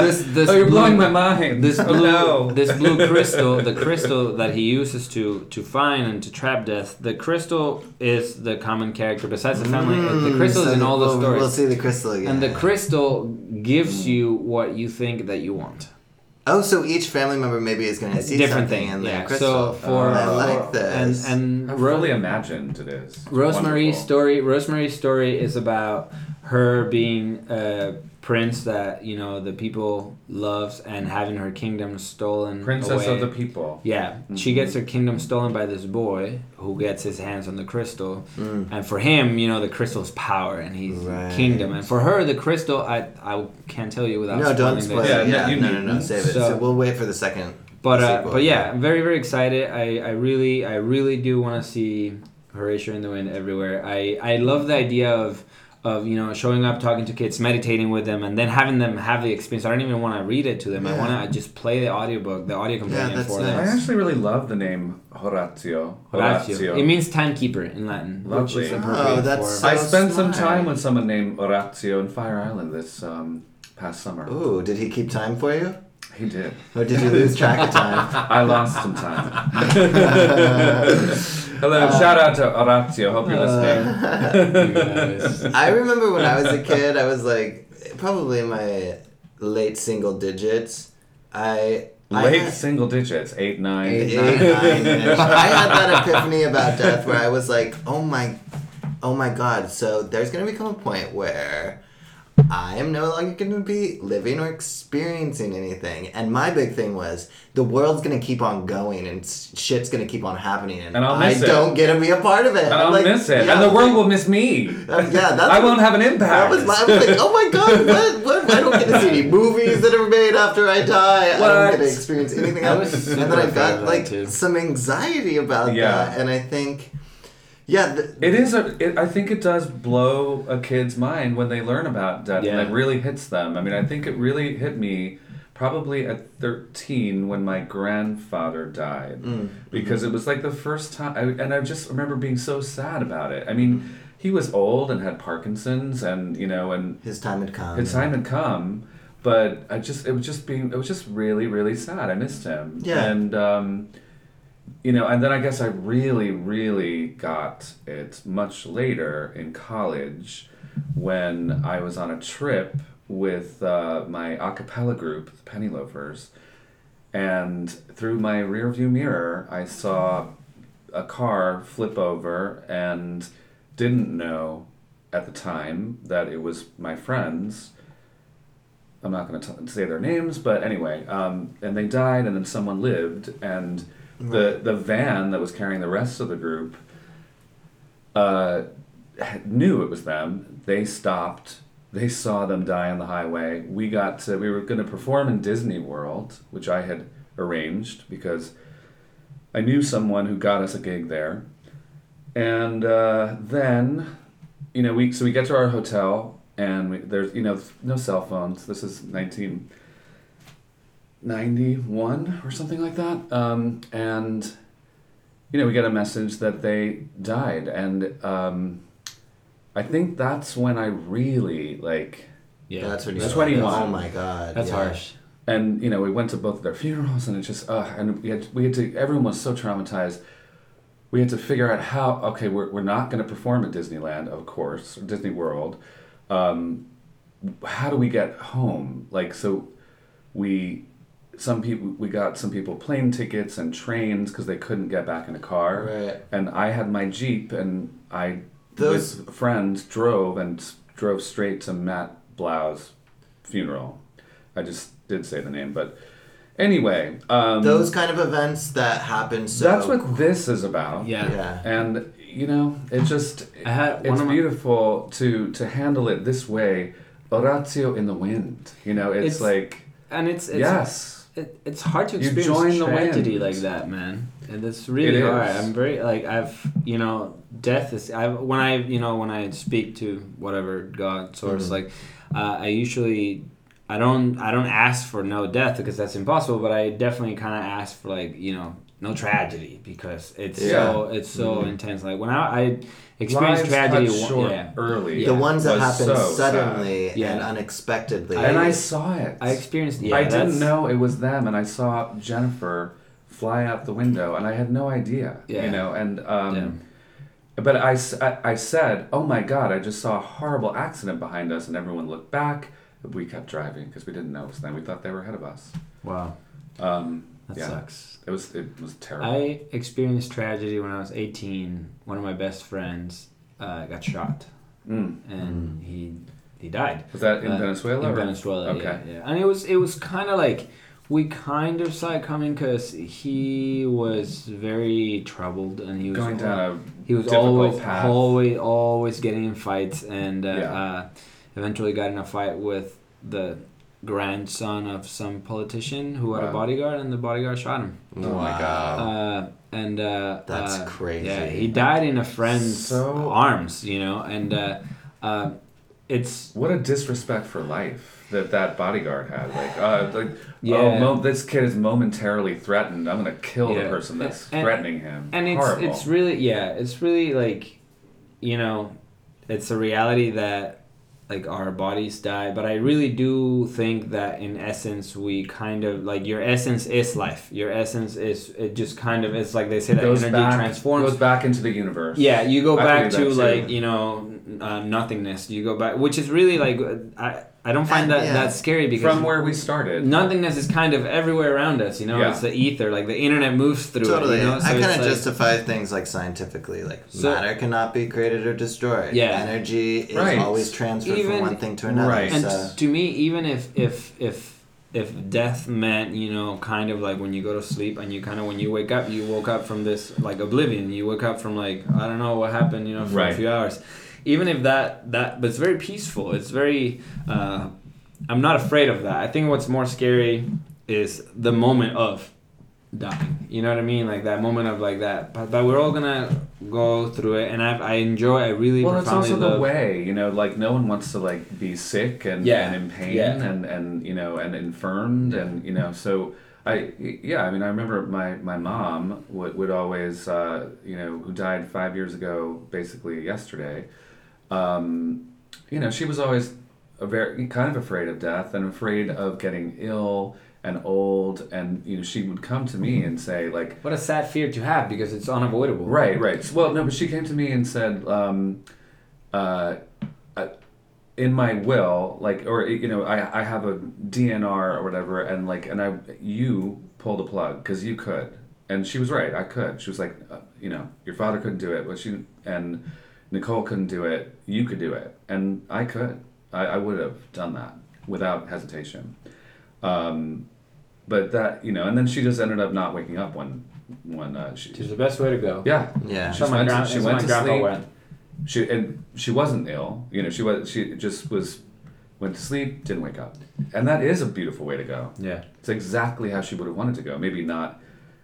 this, this oh, you're blue, blowing my mind. This blue, oh, no. this blue crystal, the crystal that he uses to to find and to trap death. The crystal is the common character besides the family. Mm, the crystal so is in all the we'll, stories. We'll see the crystal again. And the crystal gives mm. you. What you think that you want. Oh, so each family member maybe is going to see different something thing. in their yeah. crystal. So for, oh, I like this. And, and I really imagined it is. Rosemary's story. Rosemary's story is about her being a prince that you know the people loves and having her kingdom stolen. Princess away. of the people. Yeah, mm-hmm. she gets her kingdom stolen by this boy who gets his hands on the crystal, mm. and for him, you know, the crystal's power and his right. kingdom, and for her, the crystal. I I can't tell you without. No, don't spoil it. Yeah, yeah, yeah, no, no, no, save it. So, so we'll wait for the second. But uh, but yeah, I'm very very excited. I, I really I really do want to see Horatio in the Wind everywhere. I I love the idea of. Of you know showing up, talking to kids, meditating with them, and then having them have the experience. I don't even want to read it to them. Yeah. I want to just play the audiobook, the audio companion yeah, for nice. them. I actually really love the name Horatio. Horatio. Horatio. It means timekeeper in Latin. Lovely. Which is oh, that's so I spent smart. some time with someone named Horatio in Fire Island this um, past summer. Ooh, did he keep time for you? He did. Or did you lose track of time? I lost some time. Hello, uh, shout out to Horatio. Hope you're uh, listening. I remember when I was a kid, I was like, probably in my late single digits. I Late I had, single digits, eight, nine. Eight, nine, nine ish. I had that epiphany about death where I was like, oh my, oh my God. So there's going to become a point where I am no longer going to be living or experiencing anything. And my big thing was, the world's going to keep on going and shit's going to keep on happening. And, and I'll miss I it. don't get to be a part of it. And I'll like, miss it. Yeah, and the world like, will miss me. Uh, yeah, that's I won't have an impact. I was, I was like, oh my God, what? what? I don't get to see any movies that are made after I die. What? I don't get to experience anything else. And then I got like too. some anxiety about yeah. that. And I think... Yeah, the, it is. A, it, I think it does blow a kid's mind when they learn about death, yeah. and it really hits them. I mean, I think it really hit me probably at thirteen when my grandfather died, mm. because it was like the first time, I, and I just remember being so sad about it. I mean, he was old and had Parkinson's, and you know, and his time had come. His time had come, but I just it was just being it was just really really sad. I missed him. Yeah, and. Um, You know, and then I guess I really, really got it much later in college when I was on a trip with uh, my a cappella group, the Penny Loafers, and through my rearview mirror, I saw a car flip over and didn't know at the time that it was my friends. I'm not going to say their names, but anyway, um, and they died, and then someone lived, and... The the van that was carrying the rest of the group uh, knew it was them. They stopped. They saw them die on the highway. We got to, we were going to perform in Disney World, which I had arranged because I knew someone who got us a gig there. And uh, then, you know, we so we get to our hotel and we, there's, you know, no cell phones. This is nineteen ninety-one or something like that, um, and you know we get a message that they died, and um, I think that's when I really like. Yeah, that's when you. twenty-one. Oh my God, that's yeah. harsh. And you know we went to both of their funerals, and it just uh, and we had we had to. Everyone was so traumatized. We had to figure out how. Okay, we're we're not going to perform at Disneyland, of course, or Disney World. Um, how do we get home? Like so, we. Some people we got some people plane tickets and trains because they couldn't get back in a car. Right. And I had my Jeep, and I Those... with friends drove and drove straight to Matt Blau's funeral. I just did say the name, but anyway, um, those kind of events that happen. So that's what this is about. Yeah. yeah. And you know, it just I had it's beautiful my... to to handle it this way. Horatio in the Wind. You know, it's, it's... like and it's it's. Yes. It, it's hard to experience you join tragedy like that, man. And it's really it hard. I'm very like I've you know death is I when I you know when I speak to whatever God source mm-hmm. like uh, I usually I don't I don't ask for no death because that's impossible, but I definitely kind of ask for like you know no tragedy because it's yeah. so it's so mm-hmm. intense. Like when I, I experienced Lives tragedy cut short yeah. early. Yeah. The ones that happen so suddenly sad. and yeah. unexpectedly. And I, I saw it. I experienced yeah, I that's... didn't know it was them, and I saw Jennifer fly out the window, and I had no idea. Yeah. You know, and um yeah. but I, I, I said, "Oh my God, I just saw a horrible accident behind us," and everyone looked back. We kept driving because we didn't know it was them. We thought they were ahead of us. Wow. Um That yeah. sucks. It was it was terrible. I experienced tragedy when I was eighteen. One of my best friends uh, got shot, mm. and mm. he he died. Was that in uh, Venezuela? In or? Venezuela. Okay. Yeah, yeah. And it was it was kind of like we kind of saw it coming because he was very troubled, and he was going down a he was always path. always always getting in fights, and uh, yeah. uh, eventually got in a fight with the. grandson of some politician who had wow. a bodyguard, and the bodyguard shot him. Wow. Oh my God. Uh, and uh, that's uh, crazy. Yeah, he died in a friend's so... arms, you know, and uh, uh, it's what a disrespect for life that that bodyguard had. Like, uh, like yeah. oh, mo- this kid is momentarily threatened. I'm gonna kill yeah. the person that's and, threatening him. And it's Horrible. it's really yeah, it's really like, you know, it's a reality that. Like our bodies die, but I really do think that in essence we kind of like your essence is life. Your essence is it just kind of it's like they say that goes energy back, transforms. Goes back into the universe. Yeah, you go back, back to like you know uh, nothingness. You go back, which is really like I I don't find that, yeah. that scary because... From where we started. Nothingness is kind of everywhere around us, you know? Yeah. It's the ether. Like, the internet moves through totally. it, you know? So I kind of like, justify things, like, scientifically. Like, so, matter cannot be created or destroyed. Yeah. Energy is right. always transferred even, from one thing to another. Right. So. And to me, even if, if, if, if death meant, you know, kind of like when you go to sleep and you kind of, when you wake up, you woke up from this, like, oblivion. You woke up from, like, I don't know what happened, you know, for right. a few hours. Even if that, that, but it's very peaceful. It's very, uh, I'm not afraid of that. I think what's more scary is the moment of dying. You know what I mean? Like that moment of like that. But, but we're all going to go through it. And I I enjoy, I really well, profoundly love. Well, it's also the way, you know, like no one wants to like be sick and, yeah. and in pain yeah. and, and, you know, and infirmed. Yeah. And, you know, so I, yeah, I mean, I remember my, my mom would, would always, uh, you know, who died five years ago, basically yesterday. Um, you know, she was always a very kind of afraid of death and afraid of getting ill and old, and you know, she would come to me and say like, "What a sad fear to have because it's unavoidable." Right, right. Well, no, but she came to me and said, um, uh, uh, "In my will, like, or you know, I I have a D N R or whatever, and like, and I you pull the plug because you could." And she was right. I could. She was like, uh, you know, your father couldn't do it, but she and. Nicole couldn't do it, you could do it. And I could. I, I would have done that without hesitation. Um, but that, you know, and then she just ended up not waking up when... when uh, she, She's the best way to go. Yeah. Yeah. She went to, she went to sleep. Went. She, and she wasn't ill. You know, she was. She just was... Went to sleep, didn't wake up. And that is a beautiful way to go. Yeah. It's exactly how she would have wanted to go. Maybe not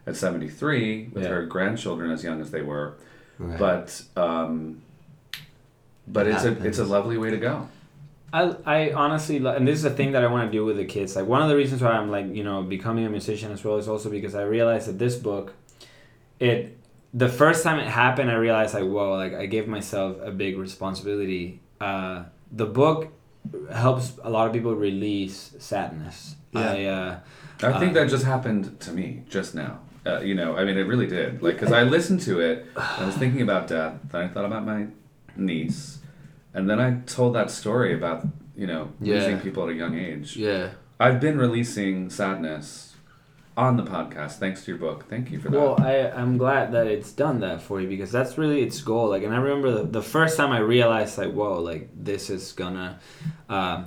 at seventy-three with yeah. her grandchildren as young as they were. Right. But... Um, But it's a it's a lovely way to go. I I honestly love, and this is a thing that I want to do with the kids. Like one of the reasons why I'm like you know becoming a musician as well is also because I realized that this book, it the first time it happened I realized like whoa like I gave myself a big responsibility. Uh, the book helps a lot of people release sadness. Yeah. I, uh, I think uh, that just happened to me just now. Uh, you know I mean it really did. Like because I listened to it, I was thinking about death, then I thought about my niece. And then I told that story about, you know, yeah. losing people at a young age. Yeah. I've been releasing sadness on the podcast thanks to your book. Thank you for that. Well, I, I'm glad that it's done that for you because that's really its goal. Like, and I remember the, the first time I realized, like, whoa, like, this is gonna... Uh,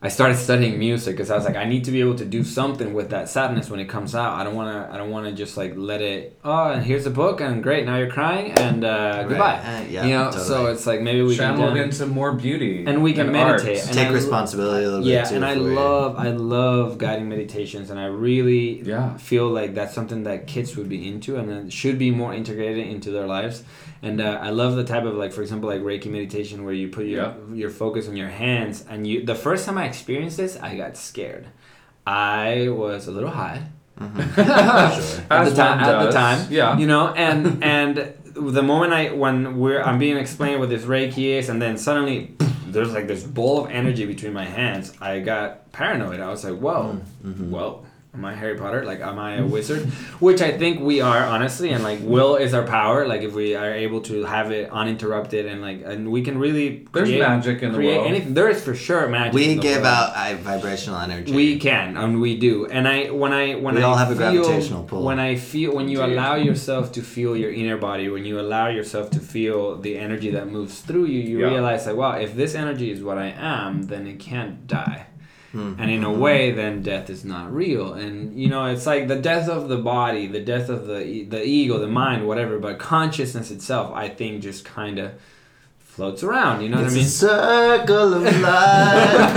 I started studying music because I was like, I need to be able to do something with that sadness when it comes out. I don't want to. I don't want to just like let it. Oh, and here's a book, and great, now you're crying, and uh, right. goodbye. Uh, yeah, you know, totally. So it's like maybe we Sham can into more beauty, and we can meditate, and take I, responsibility a little yeah, bit. Yeah, and I love, I love guided meditations, and I really yeah. feel like that's something that kids would be into, and then should be more integrated into their lives. And uh, I love the type of like, for example, like Reiki meditation where you put your yeah. your focus on your hands, and you. The first time I experienced this, I got scared. I was a little high mm-hmm. sure. at the time. At the time, yeah, you know, and and the moment I when we're I'm being explained what this Reiki is, and then suddenly there's like this ball of energy between my hands. I got paranoid. I was like, whoa, mm-hmm. whoa. Am I Harry Potter? Like, am I a wizard? Which I think we are, honestly. And, like, will is our power. Like, if we are able to have it uninterrupted and, like, and we can really create, There's magic in the world. Anything. There is for sure magic we in the give world. Out uh, vibrational energy. We can, and we do. And I, when I, when we I all have feel, a gravitational pull. When I feel, when you Dude. allow yourself to feel your inner body, when you allow yourself to feel the energy that moves through you, you yeah. realize, like, wow, if this energy is what I am, then it can't die. Mm-hmm. And in a way, then death is not real. And, you know, it's like the death of the body, the death of the the ego, the mind, whatever. But consciousness itself, I think, just kind of floats around. You know it's what I mean? It's a circle of life.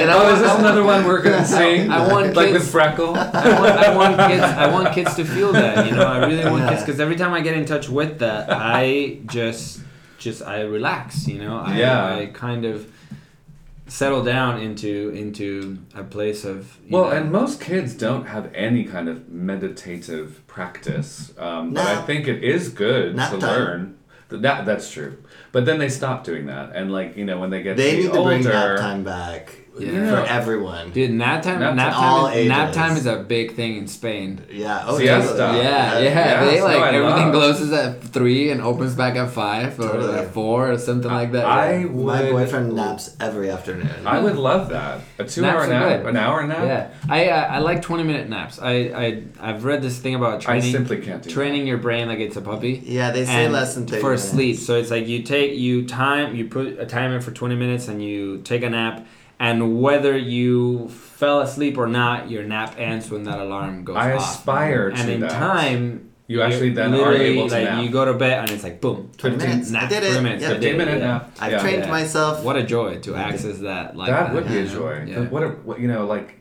And oh, is this another one we're going to sing? I want kids, like with Brickell? I want, I, want kids, I want kids to feel that, you know? I really want yeah. kids. Because every time I get in touch with that, I just, just I relax, you know? I, yeah. I kind of... settle down into into a place of you well know, and most kids don't have any kind of meditative practice um no. but I think it is good Not to done. learn that that's true but then they stop doing that and like you know when they get they to need older, to bring that time back yeah. for everyone. Dude, nap time, nap, nap, time is, nap time is a big thing in Spain. Yeah. Oh, siesta. Yeah, yeah. yeah. They like I everything love. Closes at three and opens back at five or totally. At four or something I, like that. I yeah. would, my boyfriend naps every afternoon. I would love that. A two-hour nap, an hour nap. Yeah. I uh, I like twenty-minute naps. I I I've read this thing about training. I simply can't do training that. Your brain like it's a puppy. Yeah, they say less than thirty for minutes. Sleep. So it's like you take you time you put a timer for twenty minutes and you take a nap. And whether you fell asleep or not, your nap ends when that alarm goes I off. I aspire to that. And in that. Time, you actually then are able to like, nap. You go to bed and it's like, boom. twenty minutes. Nap, I did it. twenty minutes. Yeah, fifteen minute yeah. nap. I've yeah. trained yeah. myself. What a joy to access that. Like that, that would be a joy. Yeah. What a, what, you know, like,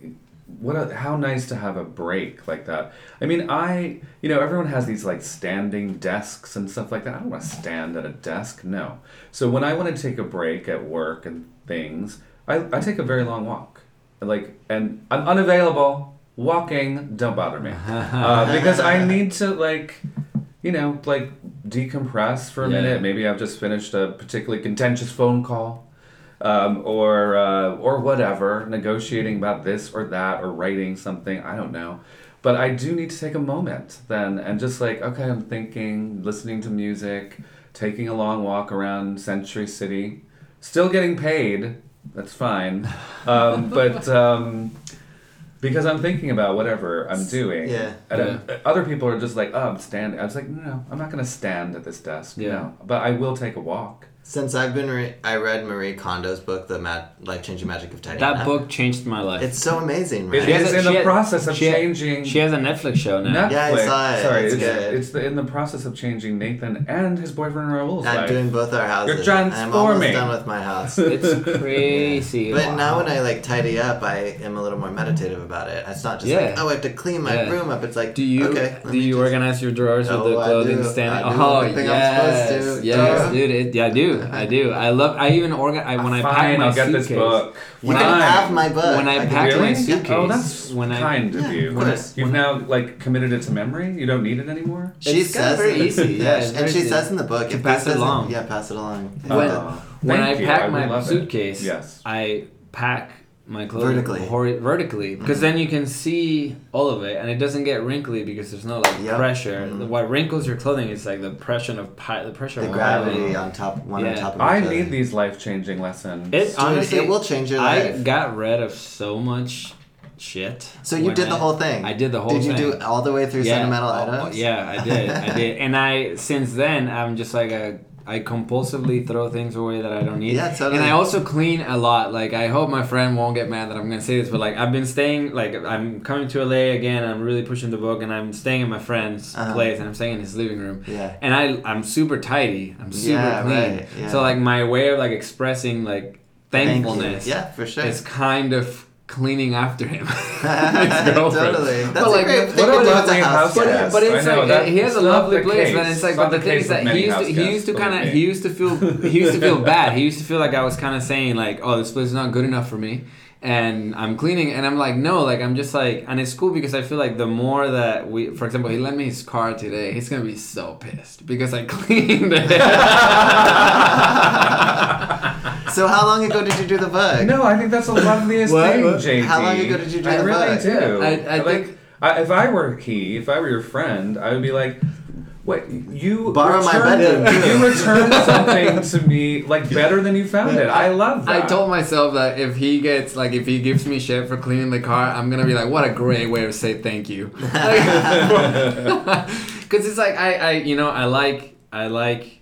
what a, how nice to have a break like that. I mean, I, you know, everyone has these like standing desks and stuff like that. I don't want to stand at a desk, no. So when I want to take a break at work and things, I, I take a very long walk, like, and I'm unavailable, walking, don't bother me, uh, because I need to, like, you know, like, decompress for a yeah. minute. Maybe I've just finished a particularly contentious phone call, um, or, uh, or whatever, negotiating about this or that, or writing something, I don't know, but I do need to take a moment then, and just like, okay, I'm thinking, listening to music, taking a long walk around Century City, still getting paid. That's fine, um, but um, because I'm thinking about whatever I'm doing, yeah. and yeah. I, other people are just like, "Oh, I'm standing." I was like, "No, no, I'm not going to stand at this desk." Yeah. No, but I will take a walk. Since I've been, re- I read Marie Kondo's book, The Mad- Life Changing Magic of Tiny. That Nap. Book changed my life. It's so amazing, right? It is in the had, process of she changing. Had, she has a Netflix show now. Netflix. Yeah, I saw it. Sorry, it's, it's, good. it's the, in the process of changing Nathan and his boyfriend Raul's I'm life. I'm doing both our houses. You're transforming. I'm almost done with my house. It's crazy. Yeah. But wow. now when I like tidy up, I am a little more meditative about it. It's not just yeah. like, oh, I have to clean my yeah. room up. It's like, do you okay, do you just organize your drawers oh, with the clothing stand? Oh, yes, yes, dude. It, yeah, I do. I do. I love. I even organ. I when I, I pack my I'll get suitcase. This book. When you can I have my book. When I, I pack really? My suitcase. Oh, that's when kind I, of you. Yeah, of when I, you've now like committed it to memory. You don't need it anymore. She it's says very easy. Yeah, and very she easy. Says in the book, if pass it along. Yeah, pass it along. When, oh, when I pack I my suitcase, yes. I pack my clothes vertically. Hor- vertically, because mm-hmm. then you can see all of it, and it doesn't get wrinkly because there's no like yep. pressure. Mm-hmm. What wrinkles your clothing is like the pressure of pi- the pressure the of gravity piling. On top one yeah. on top of I clothing. Need these life changing lessons. It honestly it will change your life. I got rid of so much shit. So you did I, the whole thing. I did the whole. Did thing. Did you do all the way through yeah. Sentimental Items? Yeah, I did. I did, and I since then I'm just like a. I compulsively throw things away that I don't need. Yeah, totally. And I also clean a lot. Like, I hope my friend won't get mad that I'm going to say this, but, like, I've been staying, like, I'm coming to L A again, I'm really pushing the book, and I'm staying in my friend's uh-huh. place, and I'm staying in his living room. Yeah. And I, I'm super tidy. I'm super yeah, clean. Right. Yeah. So, like, my way of, like, expressing, like, thankfulness. Thank you. Yeah, for sure. It's kind of cleaning after him. His girlfriend. Totally. That's but a like, great thing what about the house guest? But it's I know, like, he has a lovely place, but it's like, but the thing is that he used to, he used to kind of, he used to feel, he used to feel bad. He used to feel like I was kind of saying like, oh, this place is not good enough for me. And I'm cleaning, and I'm like, no, like, I'm just like, and it's cool because I feel like the more that we, for example, he lent me his car today, he's going to be so pissed because I cleaned it. So how long ago did you do the book? No, I think that's the loveliest thing, J T. How long ago did you do I the really book? Do. I really do. I like, think... I, if I were he, if I were your friend, I would be like, what, you borrow my bedroom. You returned something to me, like, better than you found it. I love that. I told myself that if he gets, like, if he gives me shit for cleaning the car, I'm going to be like, what a great way to say thank you. Because it's like, I, I, you know, I like, I like...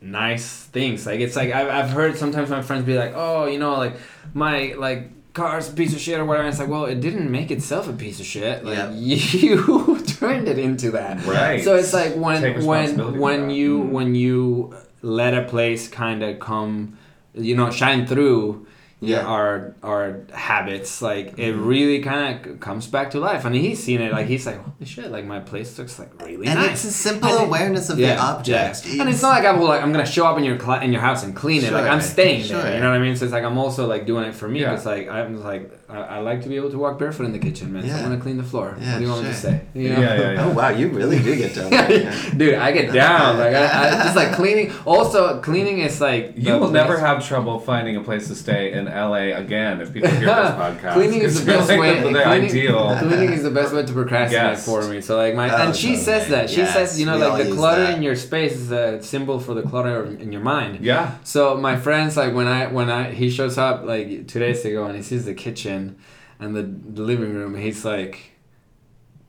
nice things. Like, it's like I've, I've heard sometimes my friends be like, oh, you know, like my like car's a piece of shit or whatever, and it's like, well, it didn't make itself a piece of shit, like yeah. you turned it into that, right? So it's like when when when you mm-hmm. when you let a place kind of come, you know, shine through yeah our our habits, like mm-hmm. it really kind of comes back to life. I mean, he's seen it, like he's like, holy shit, like my place looks like really and nice. And it's a simple and awareness it, of yeah, the object yeah. and it's not like I'm like I'm gonna show up in your cl- in your house and clean sure. it, like I'm staying sure. there, you know what I mean? So it's like I'm also like doing it for me. It's yeah. like I'm like I, I like to be able to walk barefoot in the kitchen, man. Yeah. So I'm gonna clean the floor. Yeah, what do you want sure. me to say? You know? yeah, yeah, yeah. Oh wow, you really do get down. Yeah. Dude, I get down. Like I, I just like cleaning. Also, cleaning is like you will place. Never have trouble finding a place to stay in L A again if people hear this podcast. Cleaning is the best like way. The, the cleaning, ideal. Cleaning is the best way to procrastinate yes. for me. So like my oh, and she totally. says that she yes. says you know we like the clutter that. in your space is a symbol for the clutter in your mind. Yeah. So my friends like when I when I he shows up like two days ago and he sees the kitchen and the, the living room, he's like,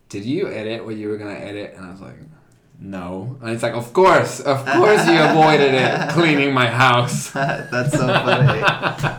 "Did you edit what you were gonna edit?" And I was like, "No." And it's like, of course, of course you avoided it, cleaning my house. That's so funny.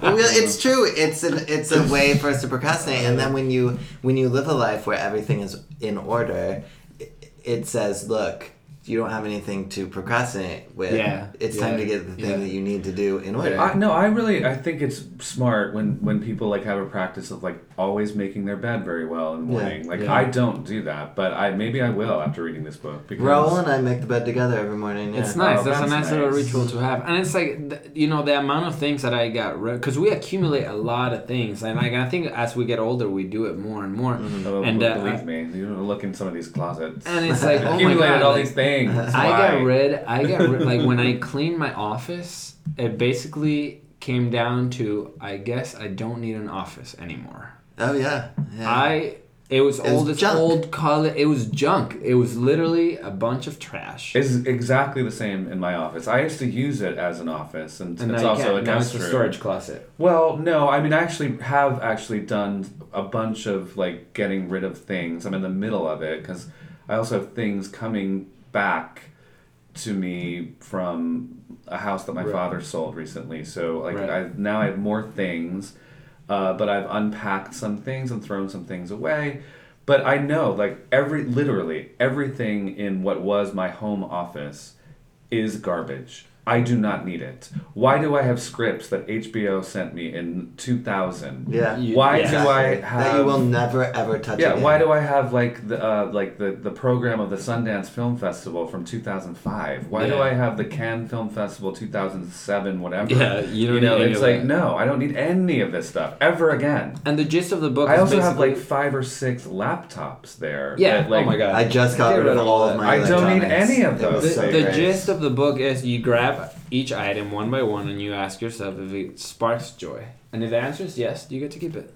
Well, it's true. It's an it's a way for us to procrastinate. And then when you when you live a life where everything is in order, it, it says, look, you don't have anything to procrastinate with. Yeah. It's yeah. time to get the thing yeah. that you need to do in order. I, no, I really, I think it's smart when, when people like have a practice of like always making their bed very well in the morning. Yeah. Like yeah. I don't do that, but I maybe I will after reading this book. Because Raul and I make the bed together every morning. Yeah. It's nice. Oh, that's, that's a nice, nice little ritual to have. And it's like, you know, the amount of things that I got, because re- we accumulate a lot of things. And like, I think as we get older, we do it more and more. Mm-hmm. Oh, and, well, uh, believe me, you look in some of these closets. And it's like, oh my God. All like, these things. I got rid I got rid like when I cleaned my office, it basically came down to I guess I don't need an office anymore. Oh yeah. yeah. I it was all this old college it was junk. It was literally a bunch of trash. It's exactly the same in my office. I used to use it as an office and, and it's also a guest room. Now it's a storage closet. Well, no, I mean I actually have actually done a bunch of like getting rid of things. I'm in the middle of it because I also have things coming back to me from a house that my right. father sold recently. So like right. I now I have more things, uh, but I've unpacked some things and thrown some things away. But I know like every literally everything in what was my home office is garbage. I do not need it. Why do I have scripts that H B O sent me in two thousand? Yeah. You, why yes. do I have that you will never ever touch? Yeah. Again. Why do I have like the uh, like the, the program of the Sundance Film Festival from two thousand five? Why yeah. do I have the Cannes Film Festival two thousand seven? Whatever. Yeah. You don't you know, need it's any like of that. No, I don't need any of this stuff ever again. And the gist of the book. I is also have like five or six laptops there. Yeah. That, like, oh my God. I just got rid of all of my. I don't need any of those. The, so the gist of the book is you grab each item one by one and you ask yourself if it sparks joy, and if the answer is yes, you get to keep it.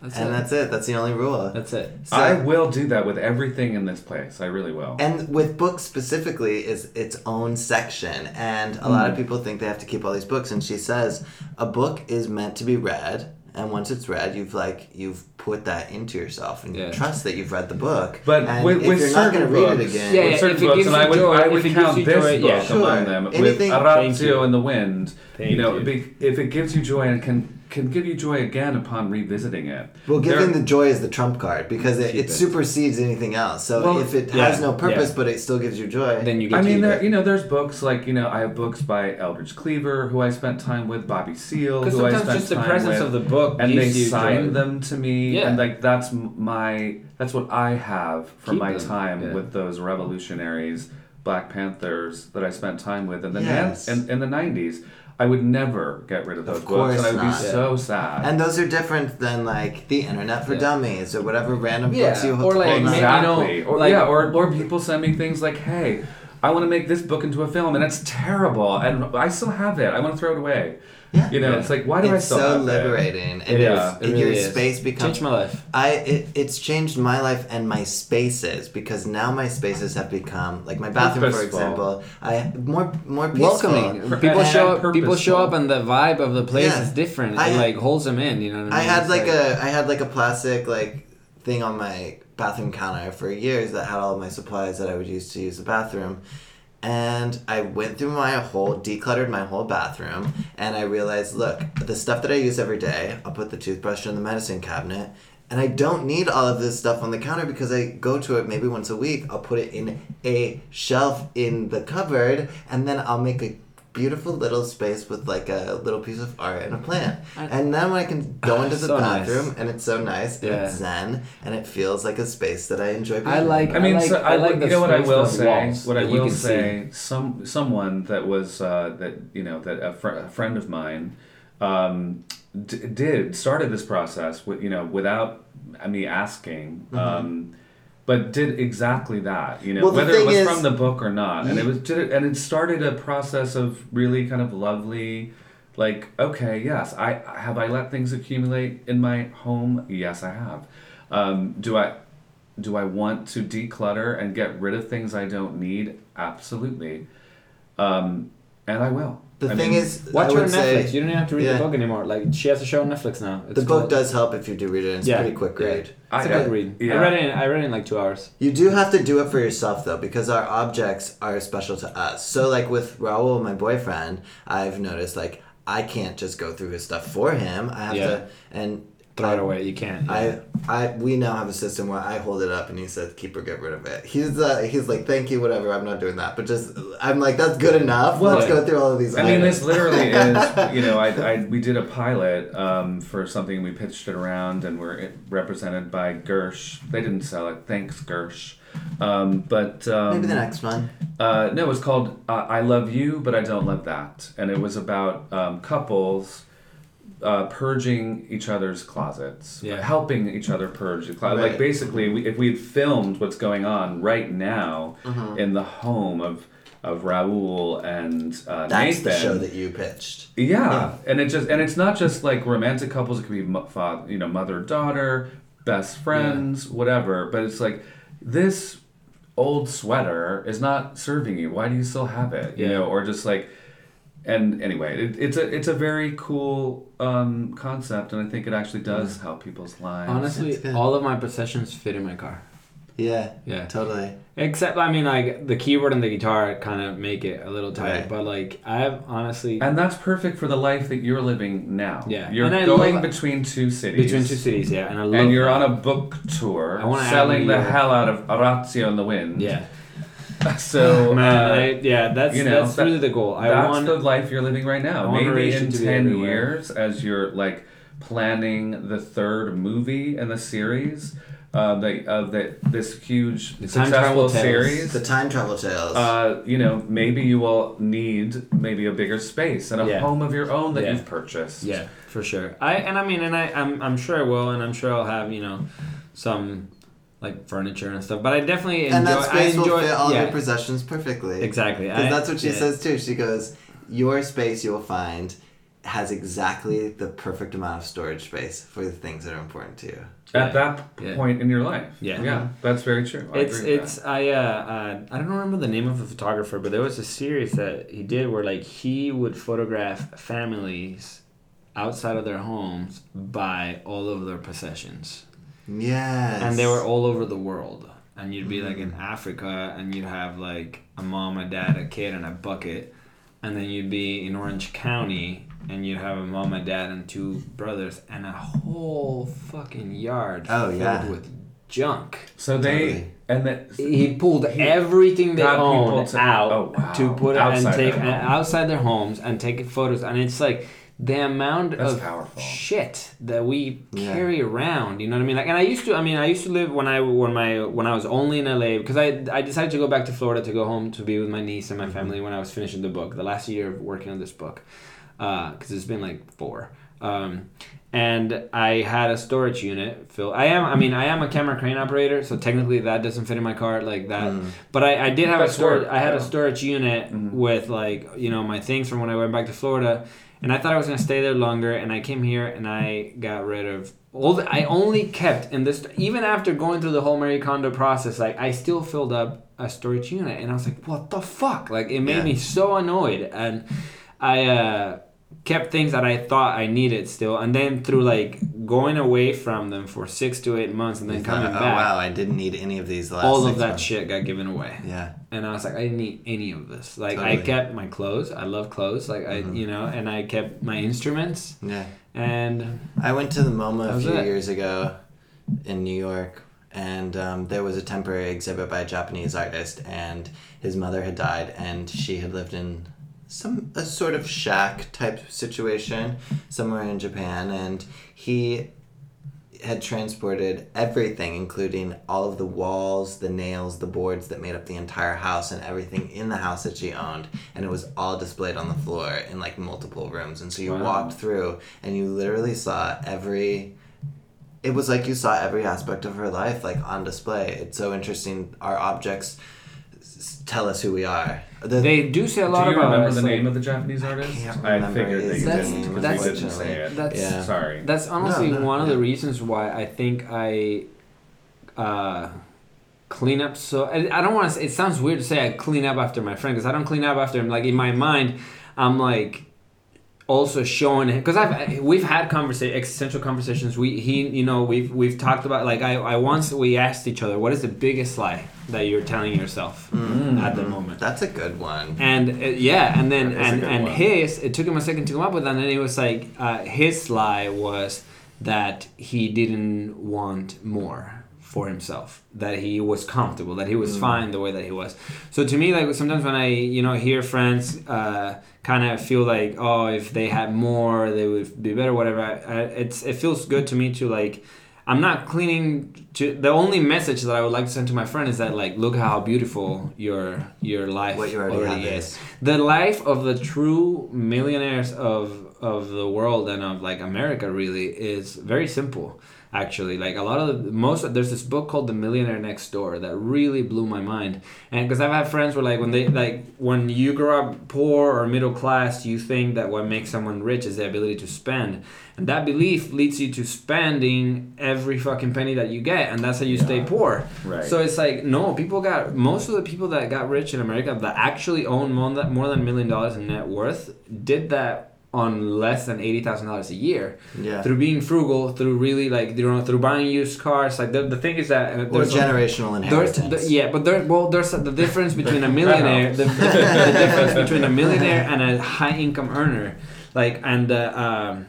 That's and it. that's it that's the only rule that's it so, I will do that with everything in this place. I really will. And with books specifically is its own section, and a mm. lot of people think they have to keep all these books, and she says a book is meant to be read. And once it's read, you've like you've put that into yourself, and yeah. you trust that you've read the book. But and with, if with you're not going to read it again, yeah, with yeah, certain if it books, gives and I would, joy, I would count this joy, book yeah. among sure. them. Anything, with Horatio in the Wind, thank you know, you. if it gives you joy and can can give you joy again upon revisiting it. Well, giving there, the joy is the trump card because it, it supersedes anything else. So well, if it yeah, has no purpose yeah. but it still gives you joy, then you. Get I mean, there, you know, there's books like you know I have books by Eldridge Cleaver, who I spent time with, Bobby Seale, who I spent time with. Because sometimes just the presence of the book. And they signed them to me, yeah. and like that's my that's what I have from Keep my them. time yeah. with those revolutionaries, Black Panthers that I spent time with in the yes. in, in the nineties. I would never get rid of those of books, and I would not. be yeah. so sad. And those are different than like the Internet for yeah. Dummies or whatever random yeah. books you have. Or like exactly, you know, or like, yeah, or or people send me things like, hey, I want to make this book into a film, and it's terrible, and I still have it. I want to throw it away. Yeah. You know, yeah. it's like, why do it's I still so have liberating. It? It's so liberating. It is. Your really space is. becomes... Changed my life. I, it, it's changed my life and my spaces, because now my spaces have become... Like my bathroom, purposeful. for example, I more more peaceful. Welcoming. People show, up, people show up and the vibe of the place yeah. is different. I, it like holds them in, you know what I mean? I had like, like a I had like a plastic like thing on my bathroom counter for years that had all of my supplies that I would use to use the bathroom. And I went through my whole, decluttered my whole bathroom, and I realized, look, the stuff that I use every day, I'll put the toothbrush in the medicine cabinet, and I don't need all of this stuff on the counter because I go to it maybe once a week. I'll put it in a shelf in the cupboard, and then I'll make a beautiful little space with like a little piece of art and a plant. I, and then when I can go into the so bathroom nice. and it's so nice and yeah. it's zen and it feels like a space that I enjoy being I like in. I mean I like, so I like you know what I will say what I will say see. some someone that was uh, that you know that a, fr- a friend of mine um, d- did started this process with you know without me asking mm-hmm. um, but did exactly that, you know, well, whether it was is, from the book or not. And it was, and it started a process of really kind of lovely Like, okay, yes, I have I let things accumulate in my home? Yes, I have. Um, do I do I want to declutter and get rid of things I don't need? Absolutely. Um, and I will. The I thing mean, is, watch her on Netflix. Say, you don't even have to read yeah. the book anymore. Like, she has a show on Netflix now. It's the called, book does help if you do read it. It's yeah. pretty quick read. Yeah. It's I, a quick read. Yeah. I read it. In, I read it in like two hours. You do have to do it for yourself though, because our objects are special to us. So, like with Raul, my boyfriend, I've noticed like I can't just go through his stuff for him. I have yeah. to and throw I, it away. You can't. Yeah. I I we now have a system where I hold it up and he says, "Keep or get rid of it." He's uh, he's like, "Thank you, whatever. I'm not doing that." But just I'm like, "That's good enough. Well, let's go through all of these." I items. mean, this literally is. You know, I I we did a pilot um, for something. We pitched it around and we're represented by Gersh. They didn't sell it. Thanks, Gersh. Um, but um, maybe the next one. Uh, no, it was called uh, "I Love You, But I Don't Love That," and it was about um, couples. Uh, purging each other's closets, yeah. helping each other purge the closet. Right. Like basically, we, if we'd filmed what's going on right now mm-hmm. in the home of of Raul and uh, that's Nathan, the show that you pitched. Yeah. yeah, and it just and it's not just like romantic couples. It could be mo- father, you know, mother daughter, best friends, yeah. whatever. But it's like this old sweater is not serving you. Why do you still have it? You yeah. know, or just like. And anyway, it, it's a it's a very cool um, concept, and I think it actually does yeah. help people's lives. Honestly, all of my possessions fit in my car. Yeah, yeah, totally. Except, I mean, like the keyboard and the guitar kind of make it a little tight, right. but like I've honestly, and that's perfect for the life that you're living now. Yeah, you're going love, between two cities, between two cities, yeah, and I love and you're that. on a book tour, I selling the hell out of Horatio in the Wind. Yeah. So Man, uh, I, yeah, that's you know, that's that, really the goal. I that's want, the life you're living right now. Maybe in ten years, as you're like planning the third movie in the series, uh, the of uh, the this huge the successful series, the Time Travel Tales. Uh, you know, maybe you will need maybe a bigger space and a yeah. home of your own that yeah. you've purchased. Yeah, for sure. I and I mean, and I I'm I'm sure I will, and I'm sure I'll have you know some. Like furniture and stuff, but I definitely enjoy. And that space I enjoy, will fit all yeah. of your possessions perfectly. Exactly, because that's what she yeah. says too. She goes, "Your space you will find has exactly the perfect amount of storage space for the things that are important to you." At that yeah. point in your life, yeah, yeah, mm-hmm. that's very true. I it's agree with it's that. I uh, uh I don't remember the name of the photographer, but there was a series that he did where like he would photograph families outside of their homes by all of their possessions. Yes. And they were all over the world. And you'd be mm-hmm. like in Africa and you'd have like a mom, a dad, a kid, and a bucket. And then you'd be in Orange County and you'd have a mom, a dad, and two brothers and a whole fucking yard oh, filled yeah. with junk. So they... Totally. And that he pulled he everything they owned to, out oh, wow. to put it and take their outside their homes and take photos. And it's like... The amount That's of powerful. shit that we carry yeah. around, you know what I mean? Like, and I used to, I mean, I used to live when I when my when I was only in L A because I I decided to go back to Florida to go home to be with my niece and my family when I was finishing the book, the last year of working on this book, because uh, it's been like four. Um, and I had a storage unit filled. I am, I mean, I am a camera crane operator, so technically that doesn't fit in my car like that. Mm. But I, I did have That's a storage. I had a storage unit mm. with like you know my things from when I went back to Florida. And I thought I was going to stay there longer, and I came here, and I got rid of all the... I only kept in this... Even after going through the whole Marie Kondo process, like, I still filled up a storage unit. And I was like, what the fuck? Like, it made yeah. me so annoyed. And I uh, kept things that I thought I needed still. And then through, like, going away from them for six to eight months and then you coming thought, oh, back... Oh, wow, I didn't need any of these last All of that months. shit got given away. Yeah. And I was like, I didn't need any of this. Like, totally. I kept my clothes. I love clothes. Like, mm-hmm. I, you know, and I kept my instruments. Yeah. And... I went to the MoMA a few it. years ago in New York, and um, there was a temporary exhibit by a Japanese artist, and his mother had died, and she had lived in some a sort of shack-type situation somewhere in Japan, and he... had transported everything, including all of the walls, the nails, the boards that made up the entire house, and everything in the house that she owned, and it was all displayed on the floor in like multiple rooms. And so you wow. walked through and you literally saw every it was like you saw every aspect of her life like on display. It's so interesting. Our objects tell us who we are. The, they do say a lot about. Do you about remember it. the like, name of the Japanese artist? I, I figured they didn't. That's, they didn't say it. That's, yeah. Sorry. That's honestly no, no, one no. of the reasons why I think I uh, clean up. So I, I don't want to. It sounds weird to say I clean up after my friend because I don't clean up after him. Like in my mind, I'm like also showing him because I've we've had conversa- existential conversations. We he you know we've we've talked about like I, I once we asked each other, what is the biggest lie that you're telling yourself mm-hmm. at the moment? That's a good one. And uh, yeah, and then and, and his, it took him a second to come up with that, and then he was like, uh, his lie was that he didn't want more for himself, that he was comfortable, that he was mm-hmm. fine the way that he was. So to me, like sometimes when I, you know, hear friends uh, kind of feel like, oh, if they had more, they would be better, whatever. I, I, it's it feels good to me to like, I'm not cleaning to... The only message that I would like to send to my friend is that, like, look how beautiful your your life what you already, already is. The life of the true millionaires of, of the world and of, like, America, really, is very simple, actually. Like, a lot of the... Most... There's this book called The Millionaire Next Door that really blew my mind. And because I've had friends where, like, when they... Like, when you grow up poor or middle class, you think that what makes someone rich is the ability to spend. And that belief leads you to spending every fucking penny that you get, and that's how you yeah. stay poor. Right. So it's like, no, people got, most of the people that got rich in America that actually own more than more than a million dollars in net worth did that on less than eighty thousand dollars a year. Yeah. Through being frugal, through really like, you know, through buying used cars. Like the, the thing is that... Uh, there's or generational a, inheritance. There's, yeah, but there, well, there's the difference between a millionaire, the, the, the difference between a millionaire and a high income earner. Like, and... Uh, um,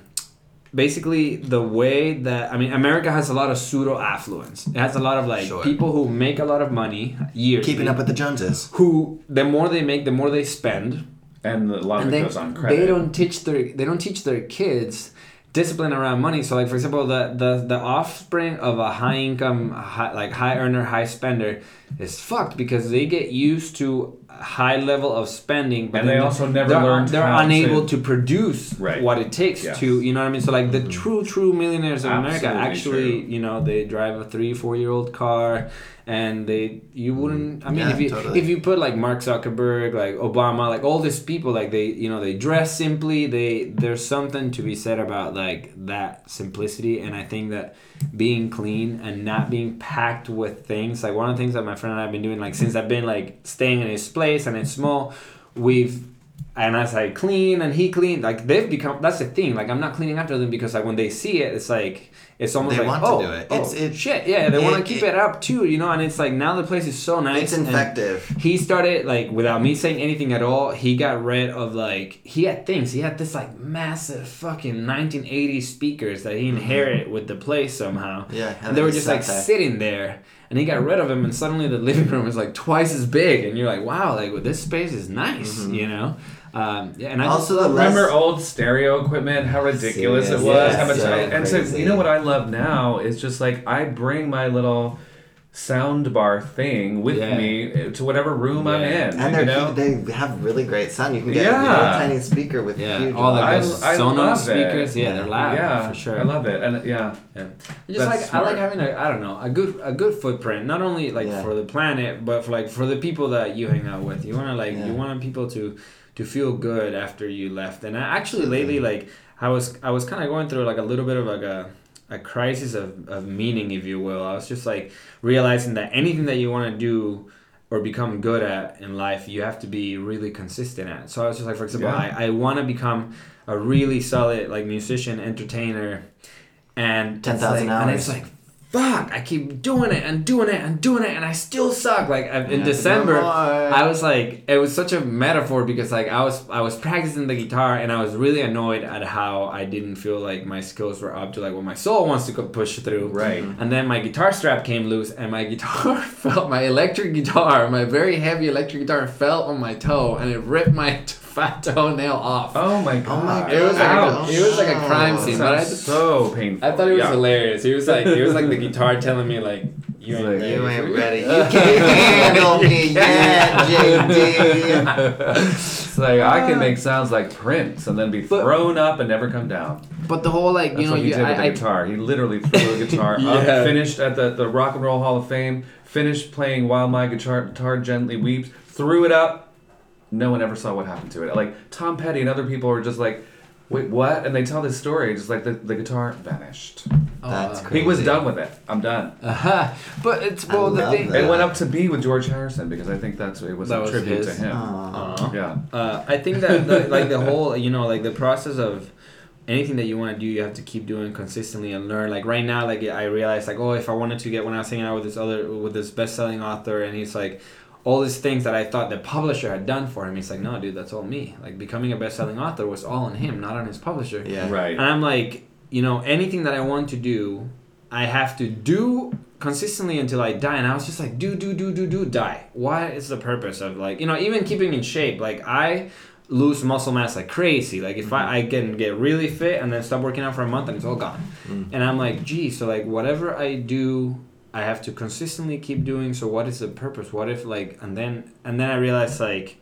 Basically, the way that... I mean, America has a lot of pseudo-affluence. It has a lot of, like, sure. people who make a lot of money years. Keeping they, up with the Joneses. Who, the more they make, the more they spend. And the longer it goes on credit. They don't teach their, they don't teach their kids discipline around money. So, like, for example, the, the, the offspring of a high-income, high, like, high-earner, high-spender is fucked because they get used to... high level of spending, but and they also never they're, learned they're how unable to, to produce right. what it takes yes. to, you know what I mean? So like the mm-hmm. true true millionaires of Absolutely America actually true. you know, they drive a three four year old car, and they you wouldn't I mean yeah, if you totally. if you put like Mark Zuckerberg, like Obama, like all these people, like they, you know, they dress simply, they there's something to be said about like that simplicity. And I think that being clean and not being packed with things, like one of the things that my friend and I have been doing, like since I've been like staying in his place and it's small, we've and as I clean and he clean, like they've become, that's the thing, like I'm not cleaning after them because like when they see it, it's like it's almost they like want oh, to do it. oh it's, it's shit yeah they it, want to keep it, it up too, you know. And it's like now the place is so nice, it's infective. He started like without me saying anything at all, he got rid of like he had things he had this like massive fucking nineteen eighties speakers that he inherited mm-hmm. with the place somehow, yeah and, and they were just like there. sitting there. And he got rid of him, and suddenly the living room is like twice as big, and you're like, "Wow, like well, this space is nice," mm-hmm. you know. Um, yeah, and I also just, remember less... old stereo equipment, how ridiculous Serious. it was, yes. how much. So I, and so, you know what I love now is just like I bring my little sound bar thing with yeah. me to whatever room yeah. I'm in, and you know? They have really great sound. You can get yeah. a little tiny speaker with yeah. huge. All the I, Sonos speakers, it. yeah, they're loud, yeah, for sure. I love it, and yeah, yeah. Just That's like smart. I like having a, I don't know, a good a good footprint, not only like yeah. for the planet, but for like for the people that you hang out with. You wanna like yeah. you want people to to feel good after you left. And I actually lately like I was I was kind of going through like a little bit of like a. a crisis of, of meaning, if you will. I was just like realizing that anything that you want to do or become good at in life, you have to be really consistent at. So I was just like, for example, yeah. I, I want to become a really solid like musician, entertainer, and ten thousand like, hours. And it's like, fuck, I keep doing it and doing it and doing it, and I still suck. Like I, in yeah, December, I was like, it was such a metaphor because like I was I was practicing the guitar, and I was really annoyed at how I didn't feel like my skills were up to like what my soul wants to push through. Right. And then my guitar strap came loose, and my guitar fell. My electric guitar, my very heavy electric guitar, fell on my toe, and it ripped my t- fat toenail off. Oh my god! Oh my god. It was like Ouch. a, it was like a crime scene, but I just, so painful. I thought it was yeah. hilarious. He was like, he was like the guitar telling me like, you ain't, like, ready. You ain't ready. You can't handle me yet, J D. It's like I can make sounds like Prince and then be thrown but, up and never come down. But the whole like, you That's know, what he you, did I, with the I, guitar. He literally threw the guitar yeah. up. Finished at the the Rock and Roll Hall of Fame. Finished playing While My Guitar Guitar Gently Weeps. Threw it up. no one ever saw what happened to it. Like, Tom Petty and other people were just like, wait, what? And they tell this story, just like the, the guitar vanished. Oh, that's crazy. He was done with it. I'm done. Uh-huh. But it's, well, the thing. That. It went up to be with George Harrison because I think that's, it was that a was tribute his. To him. Aww. Aww. Yeah. Uh, I think that, the, like, the whole, you know, like, the process of anything that you want to do, you have to keep doing consistently and learn. Like, right now, like, I realized, like, oh, if I wanted to get, when I was hanging out with this other, with this best-selling author, and he's like, all these things that I thought the publisher had done for him. He's like, no, dude, that's all me. Like, becoming a best-selling author was all on him, not on his publisher. Yeah. Right. And I'm like, you know, anything that I want to do, I have to do consistently until I die. And I was just like, do, do, do, do, do, die. Why is the purpose of, like, you know, even keeping in shape? Like, I lose muscle mass like crazy. Like, if mm-hmm. I, I can get really fit and then stop working out for a month and it's all gone. Mm-hmm. And I'm like, gee, so, like, whatever I do, I have to consistently keep doing. So what is the purpose? What if, like, and then and then I realized, like,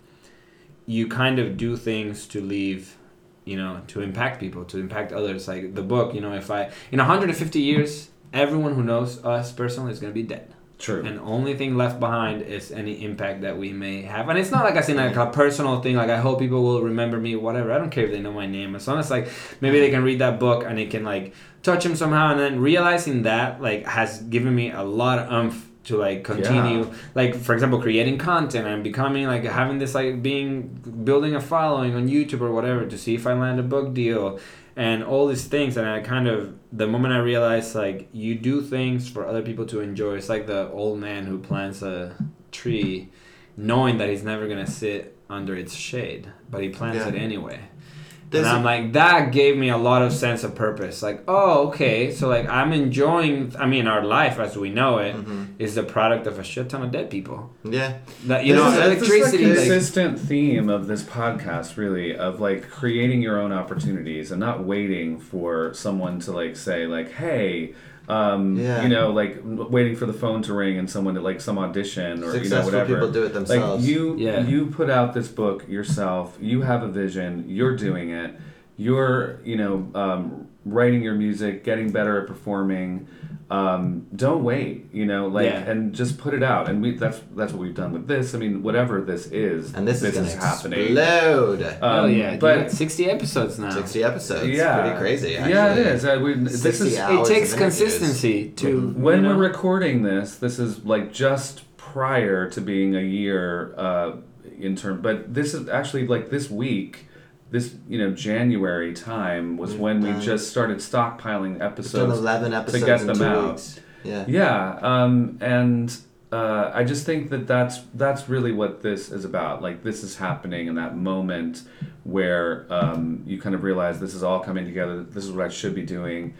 you kind of do things to leave, you know, to impact people, to impact others. Like the book, you know, if I, in one hundred fifty years, everyone who knows us personally is going to be dead. True. And only thing left behind is any impact that we may have. And it's not like I say, like, a personal thing, like I hope people will remember me, whatever. I don't care if they know my name. As long as, like, maybe they can read that book and it can, like, touch him somehow, and then realizing that, like, has given me a lot of oomph to, like, continue, yeah. like, for example, creating content and becoming, like, having this, like, being, building a following on YouTube or whatever to see if I land a book deal and all these things. And I kind of, the moment I realized, like, you do things for other people to enjoy. It's like the old man who plants a tree knowing that he's never going to sit under its shade, but he plants yeah. it anyway. And I'm like, that gave me a lot of sense of purpose. Like, oh, okay, so, like, I'm enjoying, I mean, our life as we know it mm-hmm. is the product of a shit ton of dead people. Yeah. That, you this know, is, electricity. It's a consistent like, theme of this podcast, really, of, like, creating your own opportunities and not waiting for someone to, like, say, like, hey, um, yeah. you know, like, waiting for the phone to ring and someone to, like, some audition or, Successful you know, whatever. People do it themselves. Like, you, yeah. you put out this book yourself. You have a vision. You're doing it. You're, you know, um, writing your music, getting better at performing. Um, don't wait, you know, like, yeah. and just put it out. And we that's that's what we've done with this. I mean, whatever this is, and this, this is, is happening. Explode. Um, oh, yeah. But sixty episodes now. sixty episodes. Yeah. Pretty crazy, actually. Yeah, it is. I, we, this is it takes consistency to... When you know? We're recording this, this is, like, just prior to being a year uh, in term. But this is actually, like, this week... This, you know, January time was We've when done. we just started stockpiling episodes, We've done eleven episodes to get them out. Weeks. Yeah, yeah, um, and uh, I just think that that's that's really what this is about. Like, this is happening in that moment where um, you kind of realize this is all coming together. This is what I should be doing.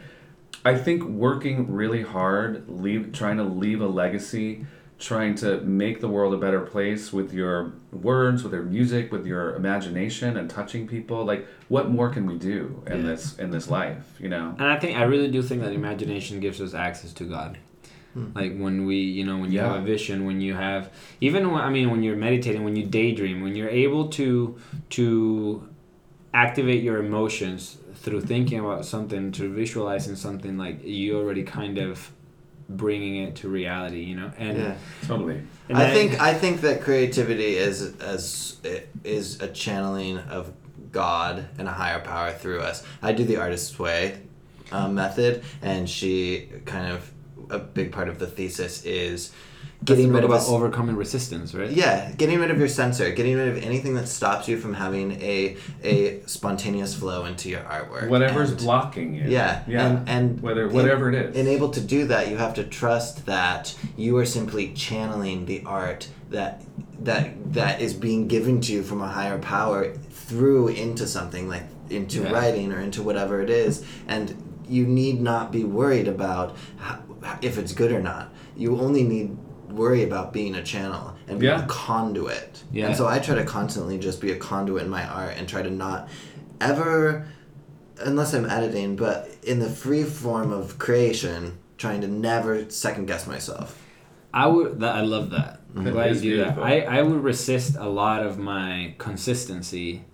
I think working really hard, leave, trying to leave a legacy. Trying to make the world a better place with your words, with your music, with your imagination, and touching people. Like, what more can we do in yeah. this in this life, you know? And I think, I really do think that imagination gives us access to God. Hmm. Like, when we, you know, when you yeah. have a vision, when you have, even when, I mean, when you're meditating, when you daydream, when you're able to to activate your emotions through thinking about something, to visualizing something, like, you already kind of bringing it to reality, you know, and yeah. totally. And I think I think that creativity is as is a channeling of God and a higher power through us. I do the artist's way uh, method, and she kind of a big part of the thesis is getting rid of about overcoming resistance, right? Yeah, getting rid of your censor, getting rid of anything that stops you from having a a spontaneous flow into your artwork. Whatever's and, blocking you. Yeah, yeah. And, and whether whatever in, it is. And able to do that, you have to trust that you are simply channeling the art that that that is being given to you from a higher power through into something like into yeah. writing or into whatever it is, and you need not be worried about how, if it's good or not. You only need worry about being a channel and being yeah. a conduit. Yeah. And so I try to constantly just be a conduit in my art and try to not ever, unless I'm editing, but in the free form of creation, trying to never second guess myself. I would. That, I love that. I'm glad you do beautiful. that. I, I would resist a lot of my consistency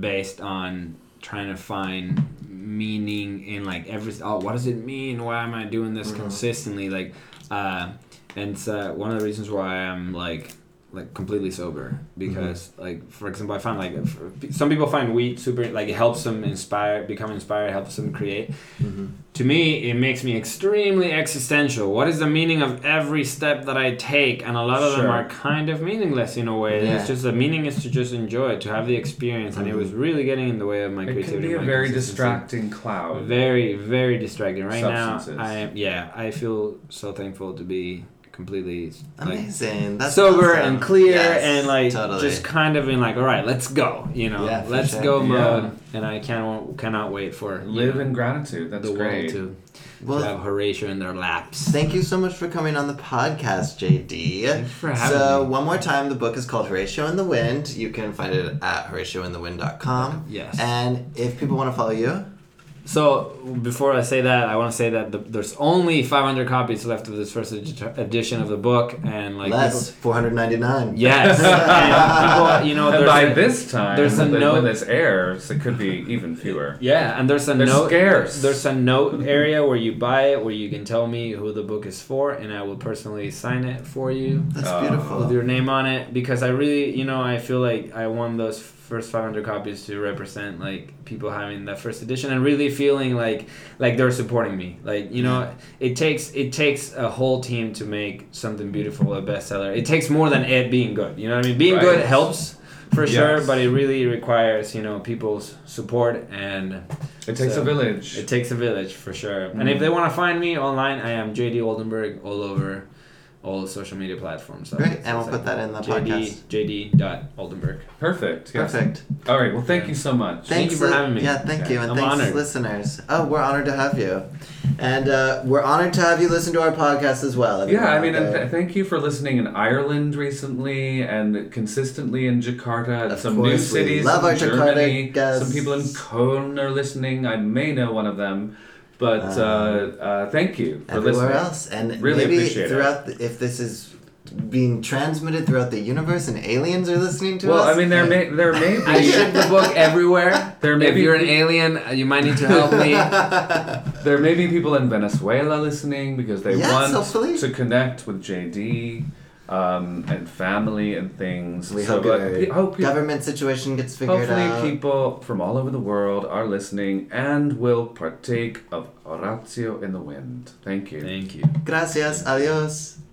based on trying to find meaning in like every. Oh, what does it mean? Why am I doing this mm-hmm. consistently? Like. Uh, And uh, one of the reasons why I'm like like completely sober, because mm-hmm. like, for example, I found like for, some people find weed super, like it helps them inspire, become inspired, helps them create. Mm-hmm. To me, it makes me extremely existential. What is the meaning of every step that I take? And a lot of sure. them are kind of meaningless in a way. Yeah. It's just the meaning is to just enjoy it, to have the experience. Mm-hmm. And it was really getting in the way of my it creativity. It can be a very distracting cloud. Very, very distracting. Right Substances. now, I yeah, I feel so thankful to be completely like, amazing. That's sober awesome. and clear yes, and like totally. just kind of in like, all right, let's go, you know, yeah, let's sure. go mode. Yeah. And I can't cannot wait for live know, in gratitude. That's the great. world to, well, to have Horatio in their laps. Thank you so much for coming on the podcast, J D. Thanks for having so, me. One more time, the book is called Horatio in the Wind. You can find it at horatio in the wind dot com. Yes. And if people want to follow you. So, before I say that, I want to say that the, there's only five hundred copies left of this first ed- edition of the book. And like Less, people, four hundred ninety-nine. Yes. And people, you know, and by this time, there's a note, when this airs, it could be even fewer. Yeah, and there's a They're note. scarce. There's a note area where you buy it, where you can tell me who the book is for, and I will personally sign it for you. That's uh, beautiful. With your name on it, because I really, you know, I feel like I won those first five hundred copies to represent like people having that first edition and really feeling like like they're supporting me, like, you know, it takes it takes a whole team to make something beautiful a bestseller. It takes more than it being good, you know what I mean? Being right. good helps for yes. sure, but it really requires, you know, people's support, and it takes so, a village it takes a village for sure. Mm-hmm. And if they want to find me online, I am J D Oldenburg all over all social media platforms. So Great, and we'll put that in the podcast. J D dot Oldenburg. Perfect. Yes. Perfect. All right, well, thank you so much. Thanks, thank you for having me. Yeah, thank yeah. you, and I'm thanks honored. listeners. Oh, we're honored to have you. And uh, we're honored to have you listen to our podcast as well. Yeah, I mean, and th- thank you for listening in Ireland recently and consistently in Jakarta. Of some new cities love in our Germany. Jakarta guests. Some people in Cologne are listening. I may know one of them. But uh, uh, thank you for everywhere listening. Else, and really maybe throughout the, if this is being transmitted throughout the universe and aliens are listening to well, us. Well, I mean, there may there may be. I ship the book everywhere. There may if be, you're an alien, you might need to help me. There may be people in Venezuela listening because they yes, want hopefully. to connect with J D. Um, and family and things. We so, hope the uh, government situation gets figured hopefully out. Hopefully people from all over the world are listening and will partake of Horatio in the Wind. Thank you. Thank you. Gracias. Adios.